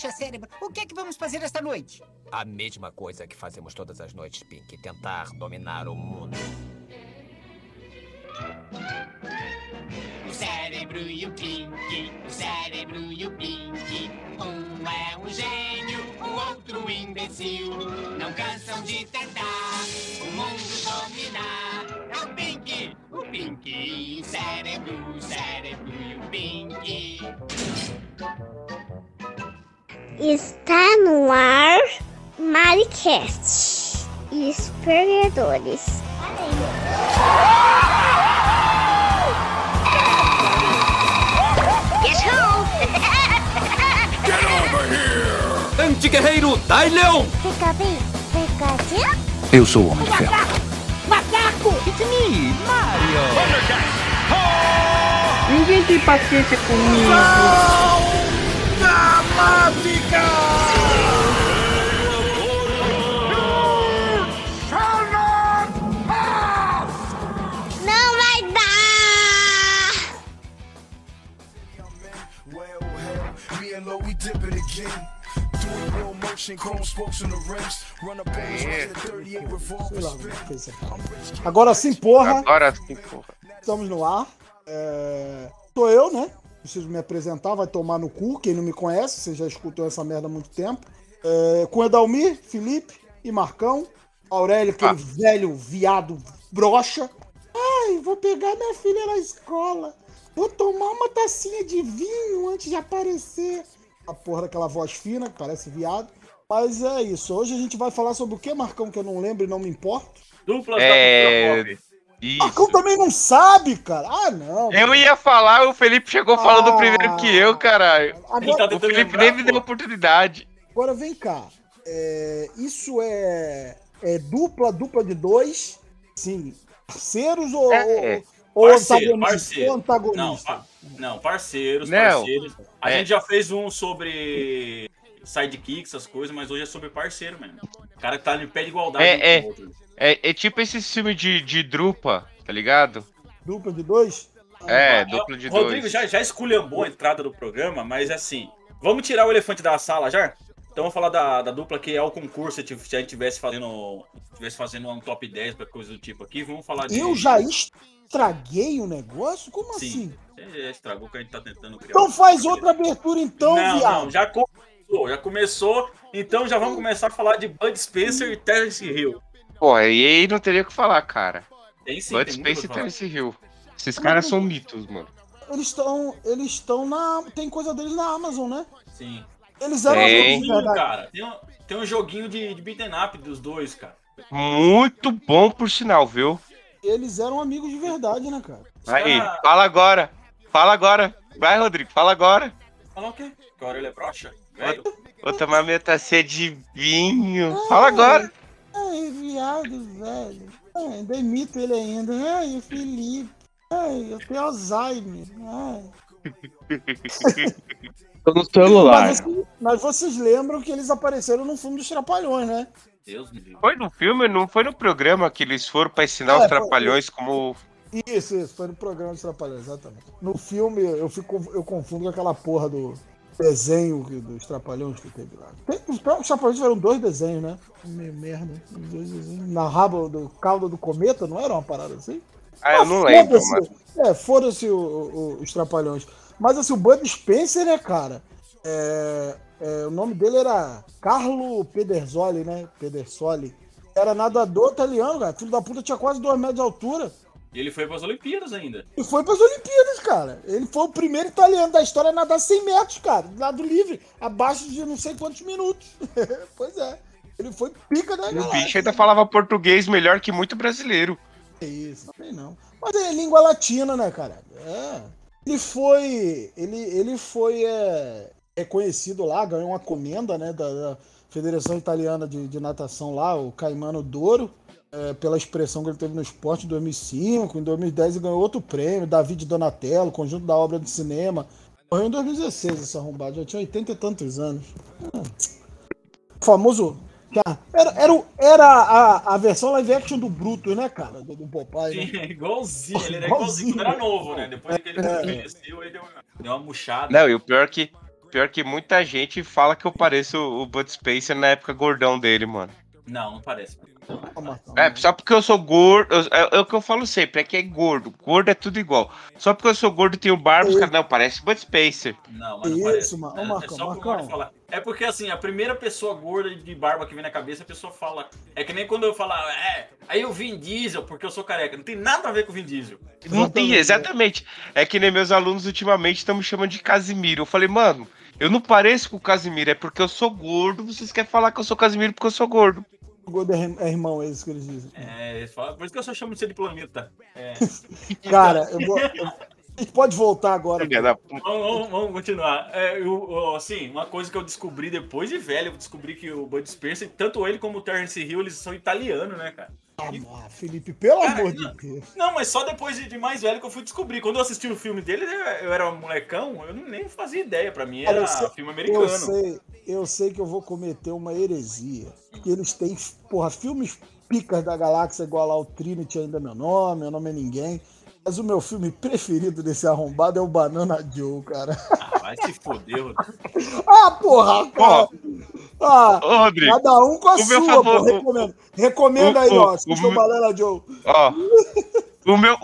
Puxa, cérebro, o que é que vamos fazer esta noite? A mesma coisa que fazemos todas as noites, Pink. Tentar dominar o mundo. O cérebro e o Pink, o cérebro e o Pink. Um é um gênio, o outro imbecil. Não cansam de tentar o mundo dominar. É o Pink, o Pink. O cérebro e o Pink. Está no ar Maricast e os perdedores. Guess who? Get over here! Anti-guerreiro Dai Leão! Fica bem, fica assim. Eu sou o Homem de Ferro. Macaco! It's me, Mario! Thundercat! Oh! Ninguém tem paciência comigo. Não! Dramática! Não vai dar! Agora sim, porra! Agora sim, porra! Estamos no ar. Sou eu, né? Preciso me apresentar, vai tomar no cu, quem não me conhece, você já escutou essa merda há muito tempo. Com Edalmir, Felipe e Marcão. Aurélio, aquele velho viado broxa. Ai, vou pegar minha filha na escola. Vou tomar uma tacinha de vinho antes de aparecer. A porra daquela voz fina, que parece viado. Mas é isso, hoje a gente vai falar sobre o que, Marcão, que eu não lembro e não me importo? Duplas da cultura pop. Isso. Marcão também não sabe, cara. Ah, não. Eu ia falar, o Felipe chegou falando primeiro que eu, caralho. Agora, o Felipe nem me deu oportunidade. Agora vem cá. Isso é dupla de dois? Sim. Parceiros ou antagonista? Não, parceiros. A gente já fez um sobre sidekicks, essas coisas, mas hoje é sobre parceiro mesmo. O cara que tá no pé de igualdade. É tipo esse filme de Drupa, tá ligado? Dupla de dois? Dupla de dois. Rodrigo já esculhambou a entrada do programa, mas assim, vamos tirar o elefante da sala já? Então vamos falar da dupla que é o concurso, se a gente tivesse fazendo um top 10 pra coisa do tipo aqui, vamos falar de... Eu já estraguei o negócio? Como assim? Você já estragou o que a gente tá tentando criar. Então faz outra abertura então, viado. Não, já começou, então já vamos começar a falar de Bud Spencer e Terence Hill. Pô, e aí não teria o que falar, cara. Bud Spencer e Terence Hill. Esses caras são mitos, mano. Eles estão na... Tem coisa deles na Amazon, né? Sim. Eles eram joguinho, cara. Tem um joguinho de beat'em up dos dois, cara. Muito bom, por sinal, viu? Eles eram amigos de verdade, né, cara? Aí, fala agora. Vai, Rodrigo, fala agora. Fala o quê? Que a orelha é broxa? Vou tomar minha tacinha de vinho. Fala agora. Ai, viado, velho. Ai, demito ele ainda. Ai, o Felipe. Ai, eu tenho Alzheimer. Ai. Tô no celular. Mas vocês lembram que eles apareceram no filme dos Trapalhões, né? Deus me livre. Foi no filme? Não foi no programa que eles foram pra ensinar os Trapalhões como... Isso. Foi no programa dos Trapalhões, exatamente. No filme, eu confundo com aquela porra do... desenho dos Trapalhões que teve lá. Os Trapalhões tiveram 2 desenhos, né? Merda, 2 desenhos. Na raba do cauda do cometa, não era uma parada assim? Eu não lembro, mano. Foram-se os Trapalhões. Mas assim, o Bud Spencer, né, cara? O nome dele era Carlo Pedersoli, né? Pedersoli. Era nadador italiano, cara. Filho da puta, tinha quase 2 metros de altura. E ele foi para as Olimpíadas ainda. E foi para as Olimpíadas, cara. Ele foi o primeiro italiano da história a nadar 100 metros, cara. Nado livre, abaixo de não sei quantos minutos. Pois é. Ele foi pica da galáxia. O bicho ainda falava português melhor que muito brasileiro. É isso, também não. Mas é língua latina, né, cara? É. Ele foi conhecido lá, ganhou uma comenda, né, da Federação Italiana de Natação lá, o Caimano d'Oro. Pela expressão que ele teve no esporte em 2005, em 2010 ele ganhou outro prêmio, David Donatello, conjunto da obra de cinema. Morreu em 2016 esse arrombado, já tinha 80 e tantos anos. O famoso... Era a versão live action do Brutus, né, cara? Do Popeye, né? Sim, igualzinho, ele era igualzinho quando era novo, né? Depois que ele envelheceu, ele deu uma murchada. Não, e o pior que Pior que muita gente fala que eu pareço o Bud Spencer na época gordão dele, mano. Não, não parece. É, só porque eu sou gordo, é o que eu falo sempre, é que é gordo. Gordo é tudo igual. Só porque eu sou gordo e tenho barba, os caras, não, parece Bud Spencer. Não, mas não parece. Isso, mano. Marcão. É porque, assim, a primeira pessoa gorda de barba que vem na cabeça, a pessoa fala... É que nem quando eu falar, aí eu Vin Diesel, porque eu sou careca. Não tem nada a ver com o Vin Diesel. Não tem, exatamente. É que nem meus alunos, ultimamente, estão me chamando de Casimiro. Eu falei, mano, eu não pareço com o Casimiro, é porque eu sou gordo, vocês querem falar que eu sou Casimiro porque eu sou gordo. Gordo é irmão, é isso que eles dizem. É, por isso que eu só chamo de ser de planeta. É. Cara, a gente pode voltar agora. Vamos continuar. Assim, uma coisa que eu descobri depois de velho, eu descobri que o Bud Spencer, tanto ele como o Terence Hill, eles são italianos, né, cara? Ah, Felipe, pelo amor de Deus. Não, mas só depois de mais velho que eu fui descobrir. Quando eu assisti o filme dele, eu era um molecão, eu nem fazia ideia. Pra mim era filme americano. Eu sei que eu vou cometer uma heresia. Porque eles têm, porra, filmes picas da galáxia igual lá o Trinity, ainda meu nome é ninguém. Mas o meu filme preferido desse arrombado é o Banana Joe, cara. Ah, vai se foder, Rodrigo. Ah, porra, cara. Ô, Rodrigo, cada um com a sua, favor, pô. Recomendo aí, ó. Se o Banana Joe. Ó,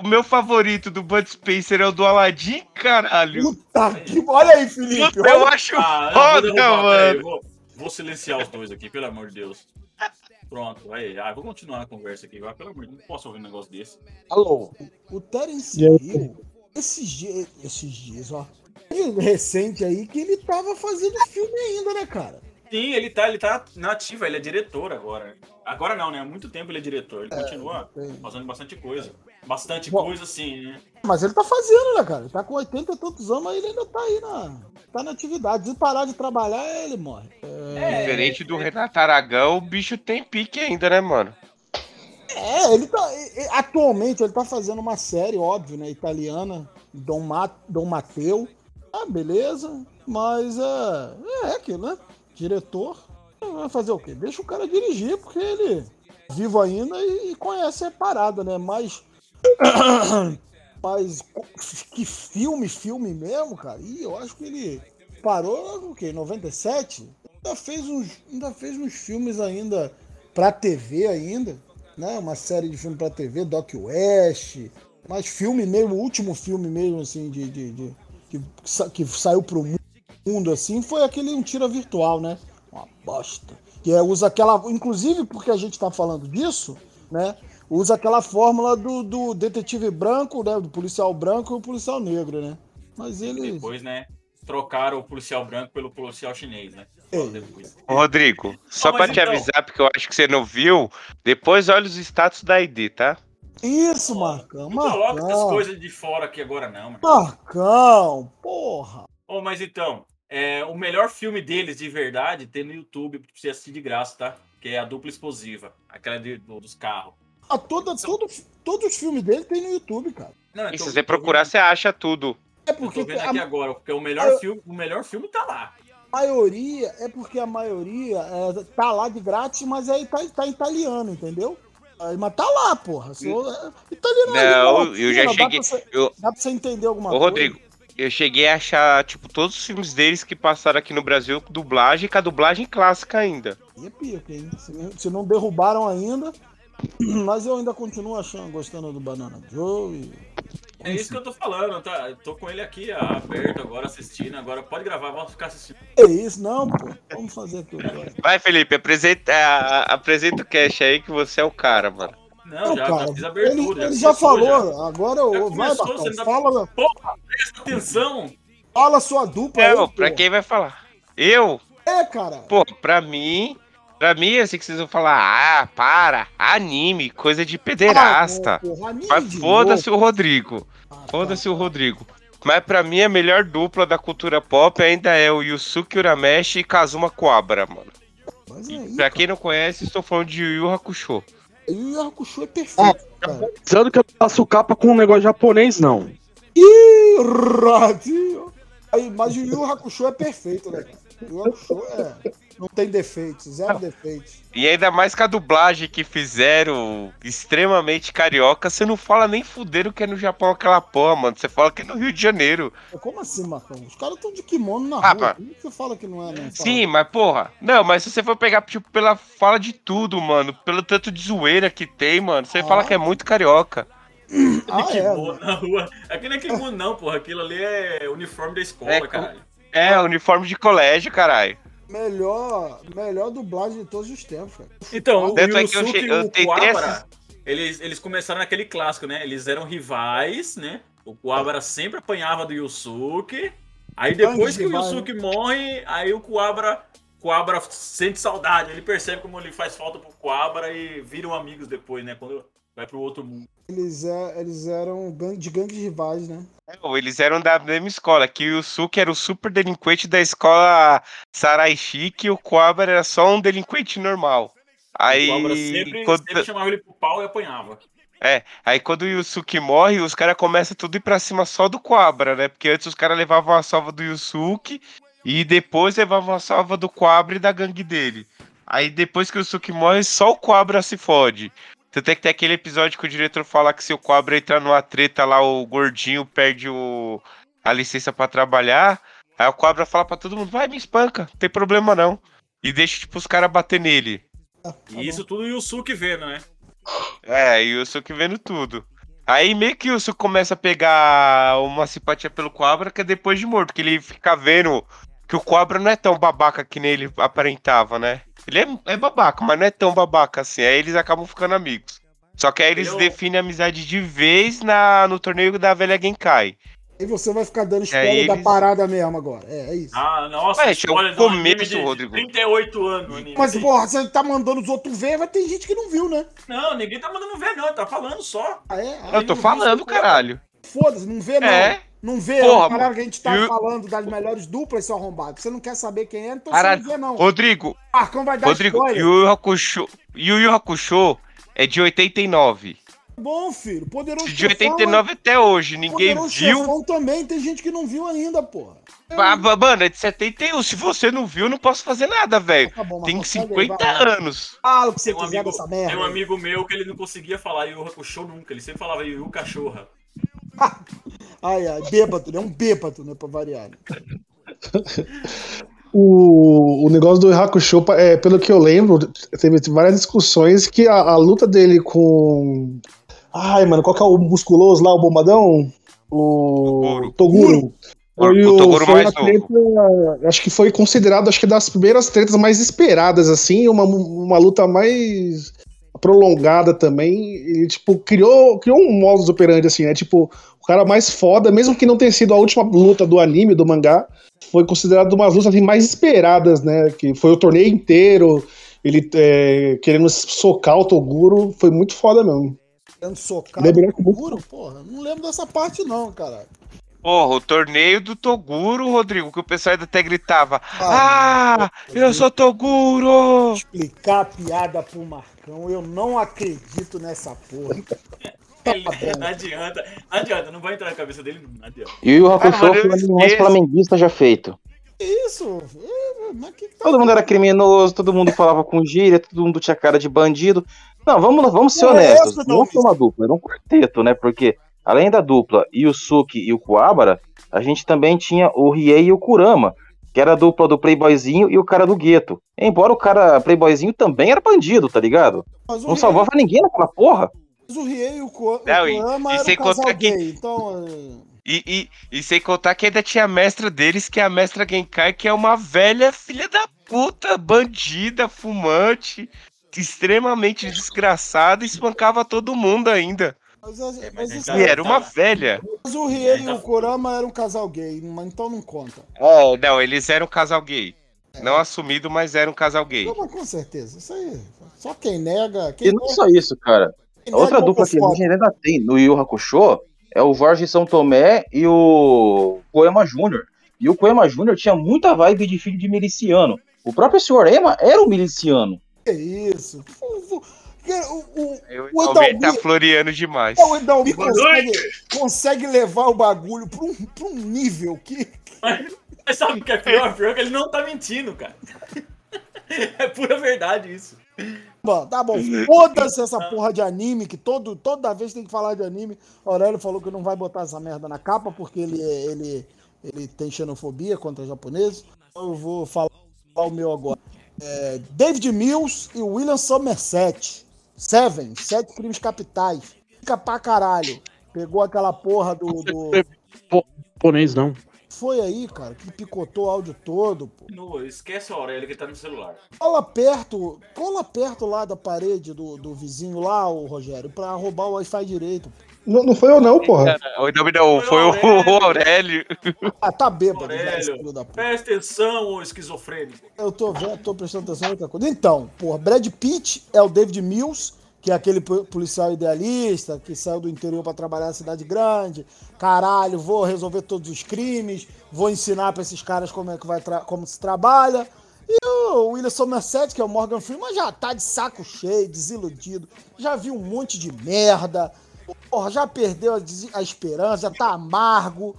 o meu favorito do Bud Spencer é o do Aladdin, caralho. Puta que... Olha aí, Felipe. Puta, eu acho foda, mano. Vou silenciar os dois aqui, pelo amor de Deus. Pronto, aí. Vou continuar a conversa aqui agora. Pelo amor de Deus, não posso ouvir um negócio desse. Alô, o Terence Hill, esses dias, ó. Recente aí que ele tava fazendo filme ainda, né, cara? Sim, ele tá na ativa, ele é diretor agora. Agora não, né? Há muito tempo ele é diretor. Ele continua fazendo bastante coisa. Bastante coisa, sim, né? Mas ele tá fazendo, né, cara? Ele tá com 80 e tantos anos, mas ele ainda tá aí na atividade. Se parar de trabalhar, ele morre. Diferente do Renato Aragão, o bicho tem pique ainda, né, mano? Ele tá... Atualmente, ele tá fazendo uma série, óbvio, né? Italiana, Dom Mateu. Ah, beleza. Mas é aquilo, né? Diretor, vai fazer o quê? Deixa o cara dirigir, porque ele é vivo ainda e conhece a parada, né? Mas que filme mesmo, cara? E eu acho que ele parou o quê? Em 97? Ainda fez uns filmes ainda pra TV ainda, né? Uma série de filme pra TV, Doc West, mas filme mesmo, o último filme mesmo, assim, que saiu pro mundo, assim, foi aquele Um Tira Virtual, né? Uma bosta. Que usa aquela... Inclusive, porque a gente tá falando disso, né? Usa aquela fórmula do detetive branco, né? Do policial branco e o policial negro, né? Mas ele... Depois, né? Trocaram o policial branco pelo policial chinês, né? Ô, Rodrigo, só pra te avisar, porque eu acho que você não viu, depois olha os status da ID, tá? Isso, Marcão, não coloca essas coisas de fora aqui agora, não, Marcão. Marcão, porra! Ô, mas então... o melhor filme deles, de verdade, tem no YouTube, pra você assistir de graça, tá? Que é A Dupla Explosiva, aquela dos carros. Todos os filmes dele tem no YouTube, cara. Não, se você procurar, você acha tudo. É porque eu tô vendo aqui agora, porque o melhor filme tá lá. A maioria, tá lá de grátis, mas aí tá italiano, entendeu? Mas tá lá, porra. Italiano não, eu já cheguei... Dá pra você entender alguma coisa? Ô, Rodrigo. Eu cheguei a achar, tipo, todos os filmes deles que passaram aqui no Brasil, dublagem, com a dublagem clássica ainda. E é pica, hein? Se não derrubaram ainda, mas eu ainda continuo achando, gostando do Banana Joe e... É isso que eu tô falando, tá? Eu tô com ele aqui aberto agora, assistindo, agora pode gravar, vamos ficar assistindo. É isso, não, pô, vamos fazer tudo agora. Vai, Felipe, apresenta o cast aí que você é o cara, mano. Não, já, cara, fiz abertura. Ele já falou, já. Agora eu vai, Marcão, fala... Porra, presta atenção! Fala sua dupla aí, porra. Pra quem vai falar? Eu? É, cara. Pô, pra mim, assim que vocês vão falar, anime, coisa de pederasta. Mas foda-se o Rodrigo. Mas pra mim, a melhor dupla da cultura pop ainda é o Yusuke Urameshi e Kazuma Kuwabara, mano. Mas aí, pra quem não conhece, estou falando de Yu Yu Hakusho. Yu Yu Hakusho é perfeito. Pensando que eu faço capa com um negócio japonês, não. Ih, Rodinho. Mas o Yu Yu Hakusho é perfeito, né? O Yu Yu Hakusho é... não tem defeitos, zero defeitos. E ainda mais que a dublagem que fizeram extremamente carioca, você não fala nem fudeiro que é no Japão aquela porra, mano. Você fala que é no Rio de Janeiro. Como assim, Marcão? Os caras estão de kimono na rua. Como você fala que não é, né? Sim, mas porra. Não, mas se você for pegar, tipo, pela fala de tudo, mano, pelo tanto de zoeira que tem, mano, você fala que é muito carioca. Kimono na rua. Aquilo não é kimono não, porra. Aquilo ali é uniforme da escola, caralho. É, uniforme de colégio, caralho. Melhor dublagem de todos os tempos, cara. Então, o Yusuke e o Kuwabara, eles começaram naquele clássico, né? Eles eram rivais, né? O Kuwabara sempre apanhava do Yusuke. Aí depois que o Yusuke morre, aí o Kuwabara sente saudade. Ele percebe como ele faz falta pro Kuwabara e viram amigos depois, né? Quando vai pro outro mundo. Eles eram de gangues rivais, né? Eles eram da mesma escola, que o Yusuke era o super delinquente da escola Saraishiki e o Kuwabara era só um delinquente normal. Aí, o Kuwabara sempre chamava ele pro pau e apanhava. Aí quando o Yusuke morre, os caras começam tudo ir pra cima só do Kuwabara, né? Porque antes os caras levavam a sova do Yusuke e depois levavam a sova do Kuwabara e da gangue dele. Aí depois que o Yusuke morre, só o Kuwabara se fode. Você tem que ter aquele episódio que o diretor fala que se o Kuwabara entrar numa treta lá, o gordinho perde a licença pra trabalhar. Aí o Kuwabara fala pra todo mundo, vai, me espanca, não tem problema não. E deixa, tipo, os caras bater nele. E isso tudo o Yusuke vendo, né? E o Yusuke vendo tudo. Aí meio que o Yusuke começa a pegar uma simpatia pelo Kuwabara, que é depois de morto, que ele fica vendo que o Kuwabara não é tão babaca que nem ele aparentava, né? Ele é babaca, mas não é tão babaca assim. Aí eles acabam ficando amigos. Só que aí eles definem a amizade de vez no torneio da velha Genkai. E você vai ficar dando spoiler da parada mesmo agora. É isso. Ah, nossa, spoiler do anime de Rodrigo. 38 anos. Anime. Mas, porra, você tá mandando os outros ver, mas tem gente que não viu, né? Não, ninguém tá mandando ver, não. Tá falando só. Eu tô falando, caralho. Foda-se, não vê, não. Não vê, caralho, que a gente tá falando das melhores duplas, seu arrombado. Você não quer saber quem é, então você não vê, não. Rodrigo, Marcão vai dar spoiler. Yu Yu Hakusho é de 89. Bom, filho, Poderoso Chefão... De 89 até hoje, ninguém viu. Poderoso Chefão também, tem gente que não viu ainda, porra. Mano, é de 71, se você não viu, eu não posso fazer nada, velho. Tá bom, tem 50 anos. Fala o que você quiser dessa merda. Tem um amigo meu que ele não conseguia falar Yu Yu Hakusho nunca, ele sempre falava Yu Yu Cachorra. Bêbado, né? Um bêbado, né? Pra variar. O negócio do Hakusho, pelo que eu lembro, teve várias discussões que a luta dele com... Ai, mano, qual que é o musculoso lá, o bombadão? O Toguro. O Toguro mais novo. Acho que foi considerado, das primeiras tretas mais esperadas, assim, uma luta mais... prolongada também, e tipo, criou um modus operandi, assim, né? Tipo, o cara mais foda, mesmo que não tenha sido a última luta do anime, do mangá, foi considerado uma das lutas assim, mais esperadas, né? Que foi o torneio inteiro, ele querendo socar o Toguro, foi muito foda mesmo. Querendo socar o Toguro? Porra, não lembro dessa parte não, cara. Porra, o torneio do Toguro, Rodrigo, que o pessoal ainda até gritava, eu sou Toguro! Explicar a piada pro Marcão, eu não acredito nessa porra. Não adianta, não vai entrar na cabeça dele, não adianta. E o Hakusho foi o mais flamenguista já feito. Isso! Todo mundo era criminoso, todo mundo falava com gíria, todo mundo tinha cara de bandido. Não, vamos ser honestos, não foi uma dupla, era um quarteto, né, porque... Além da dupla Yusuke e o Kuwabara, a gente também tinha o Hiei e o Kurama, que era a dupla do Playboyzinho e o cara do gueto. Embora o cara Playboyzinho também era bandido, tá ligado? Não salvava ninguém naquela porra. Mas o Hiei e o Kurama era um casal gay, então... E sem contar que ainda tinha a mestra deles, que é a mestra Genkai, que é uma velha filha da puta, bandida, fumante, extremamente desgraçada e espancava todo mundo ainda. Era uma velha. Mas o Hiei e o Kurama eram um casal gay, então não conta. Não, eles eram um casal gay. Não assumido, mas eram um casal gay. Não, mas com certeza, isso aí. Só quem nega. Quem e não nega, só isso, cara. A outra dupla que a gente ainda tem no Yu Yu Hakusho é o Jorge São Tomé e o Koenma Júnior. E o Koenma Júnior tinha muita vibe de filho de miliciano. O próprio senhor Ema era um miliciano. Que isso? O Adalmir tá floreando demais. O Adalmir consegue levar o bagulho pra um nível que Mas sabe o que é pior? Pior que ele não tá mentindo, cara. É pura verdade isso. Bom, tá bom. Foda-se essa porra de anime, que toda vez tem que falar de anime. Aurélio falou que não vai botar essa merda na capa, porque ele tem xenofobia contra japoneses. Então eu vou falar o meu agora. É, David Mills e William Somerset. Seven, 7 crimes capitais. Fica pra caralho. Pegou aquela porra do... Japonês, não. Foi aí, cara, que picotou o áudio todo, pô. Não, esquece o Aurélio que tá no celular. Cola perto lá da parede do vizinho lá, o Rogério, pra roubar o Wi-Fi direito. Não foi eu não, porra. Não, foi o Aurélio. Ah, tá bêbado. Aurélio, né, presta atenção, ô esquizofrênico. Eu tô prestando atenção em outra coisa. Então, porra, Brad Pitt é o David Mills, que é aquele policial idealista que saiu do interior pra trabalhar na cidade grande. Caralho, vou resolver todos os crimes, vou ensinar pra esses caras como se trabalha. E o William Somerset, que é o Morgan Freeman, já tá de saco cheio, desiludido, já viu um monte de merda, porra, já perdeu a esperança, já tá amargo.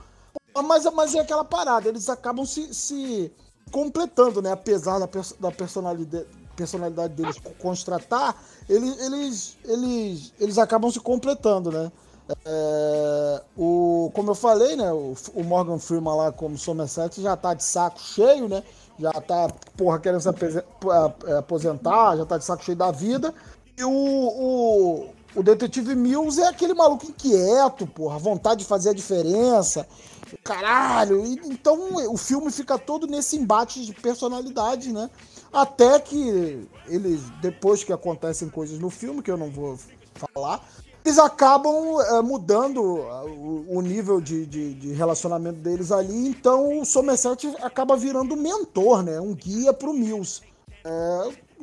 Porra, mas é aquela parada, eles acabam se completando, né? Apesar da personalidade deles contratar, eles acabam se completando, né? Como eu falei, né? O Morgan Freeman lá como Somerset já tá de saco cheio, né? Já tá, porra, querendo se aposentar, já tá de saco cheio da vida. E o Detetive Mills é aquele maluco inquieto, porra, vontade de fazer a diferença. Caralho! Então o filme fica todo nesse embate de personalidades, né? Até que eles, depois que acontecem coisas no filme, que eu não vou falar, eles acabam mudando o nível de relacionamento deles ali. Então o Somerset acaba virando mentor, né? Um guia pro Mills.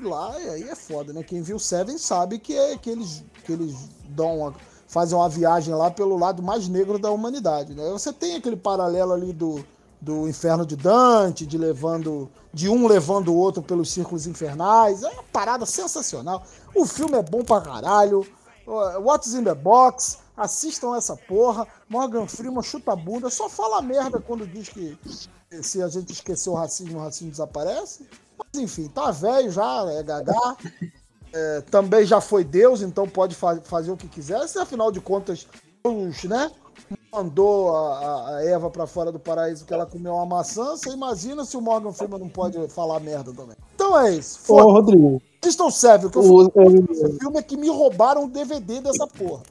Lá, aí é foda, né? Quem viu Seven sabe que eles fazem uma viagem lá pelo lado mais negro da humanidade, né? Você tem aquele paralelo ali do Inferno de Dante, de um levando o outro pelos círculos infernais. É uma parada sensacional. O filme é bom pra caralho. What's in the Box? Assistam essa porra. Morgan Freeman chuta a bunda. Só fala merda quando diz que se a gente esquecer o racismo desaparece. Mas enfim, tá velho já, é gagá. Também já foi Deus, então pode fazer o que quiser. Se afinal de contas, Deus, né? Mandou a Eva pra fora do paraíso porque ela comeu uma maçã. Você imagina se o Morgan Freeman não pode falar merda também. Então é isso. Foda-se. Ô, Rodrigo. Estão sérios, que o filme é que me roubaram o DVD dessa porra.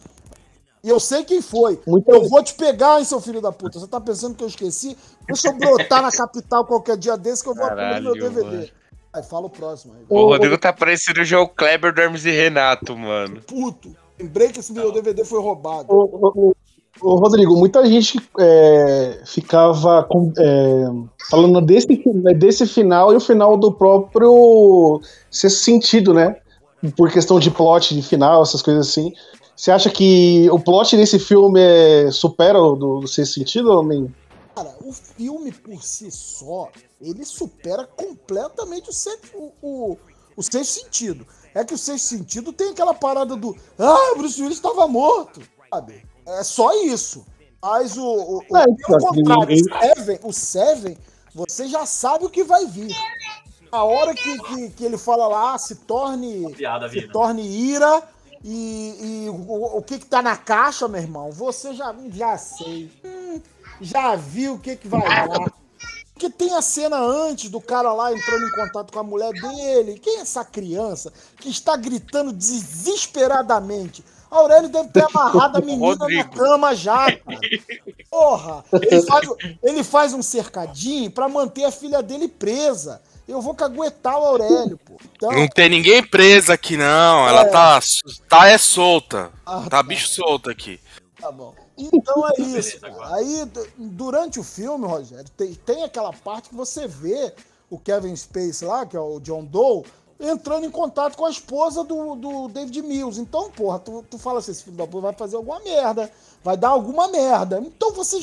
E eu sei quem foi. Eu vou te pegar, hein, seu filho da puta. Você tá pensando que eu esqueci? Deixa eu brotar na capital qualquer dia desse que eu vou abrir meu DVD. Mano. Aí fala o próximo. Aí. O Rodrigo tá parecendo o João Kleber do Hermes e Renato, mano. Puto. Lembrei que esse meu DVD foi roubado. Ô, Rodrigo, muita gente ficava falando desse final e o final do próprio Sexto Sentido, né? Por questão de plot, de final, essas coisas assim. Você acha que o plot desse filme supera o do Sexto Sentido, homem? Cara, o filme por si só, ele supera completamente o Sexto Sentido. É que o Sexto Sentido tem aquela parada do Bruce Willis estava morto, sabe? É só isso. Mas o Seven, você já sabe o que vai vir. A hora que ele fala lá, se torne ira e o que tá na caixa, meu irmão, você já sei. Já viu o que vai dar. Porque tem a cena antes do cara lá entrando em contato com a mulher dele. Quem é essa criança que está gritando desesperadamente? A Aurélio deve ter amarrado a menina na cama já, cara. Porra! Ele faz um cercadinho pra manter a filha dele presa. Eu vou caguetar o Aurélio, pô. Então, não tem ninguém presa aqui, não. Ela tá solta. Tá bicho solta aqui. Tá bom. Então é isso, cara. Aí, durante o filme, Rogério, tem aquela parte que você vê o Kevin Spacey lá, que é o John Doe, entrando em contato com a esposa do David Mills. Então, porra, tu fala assim, esse filho da puta vai fazer alguma merda, vai dar alguma merda. Então você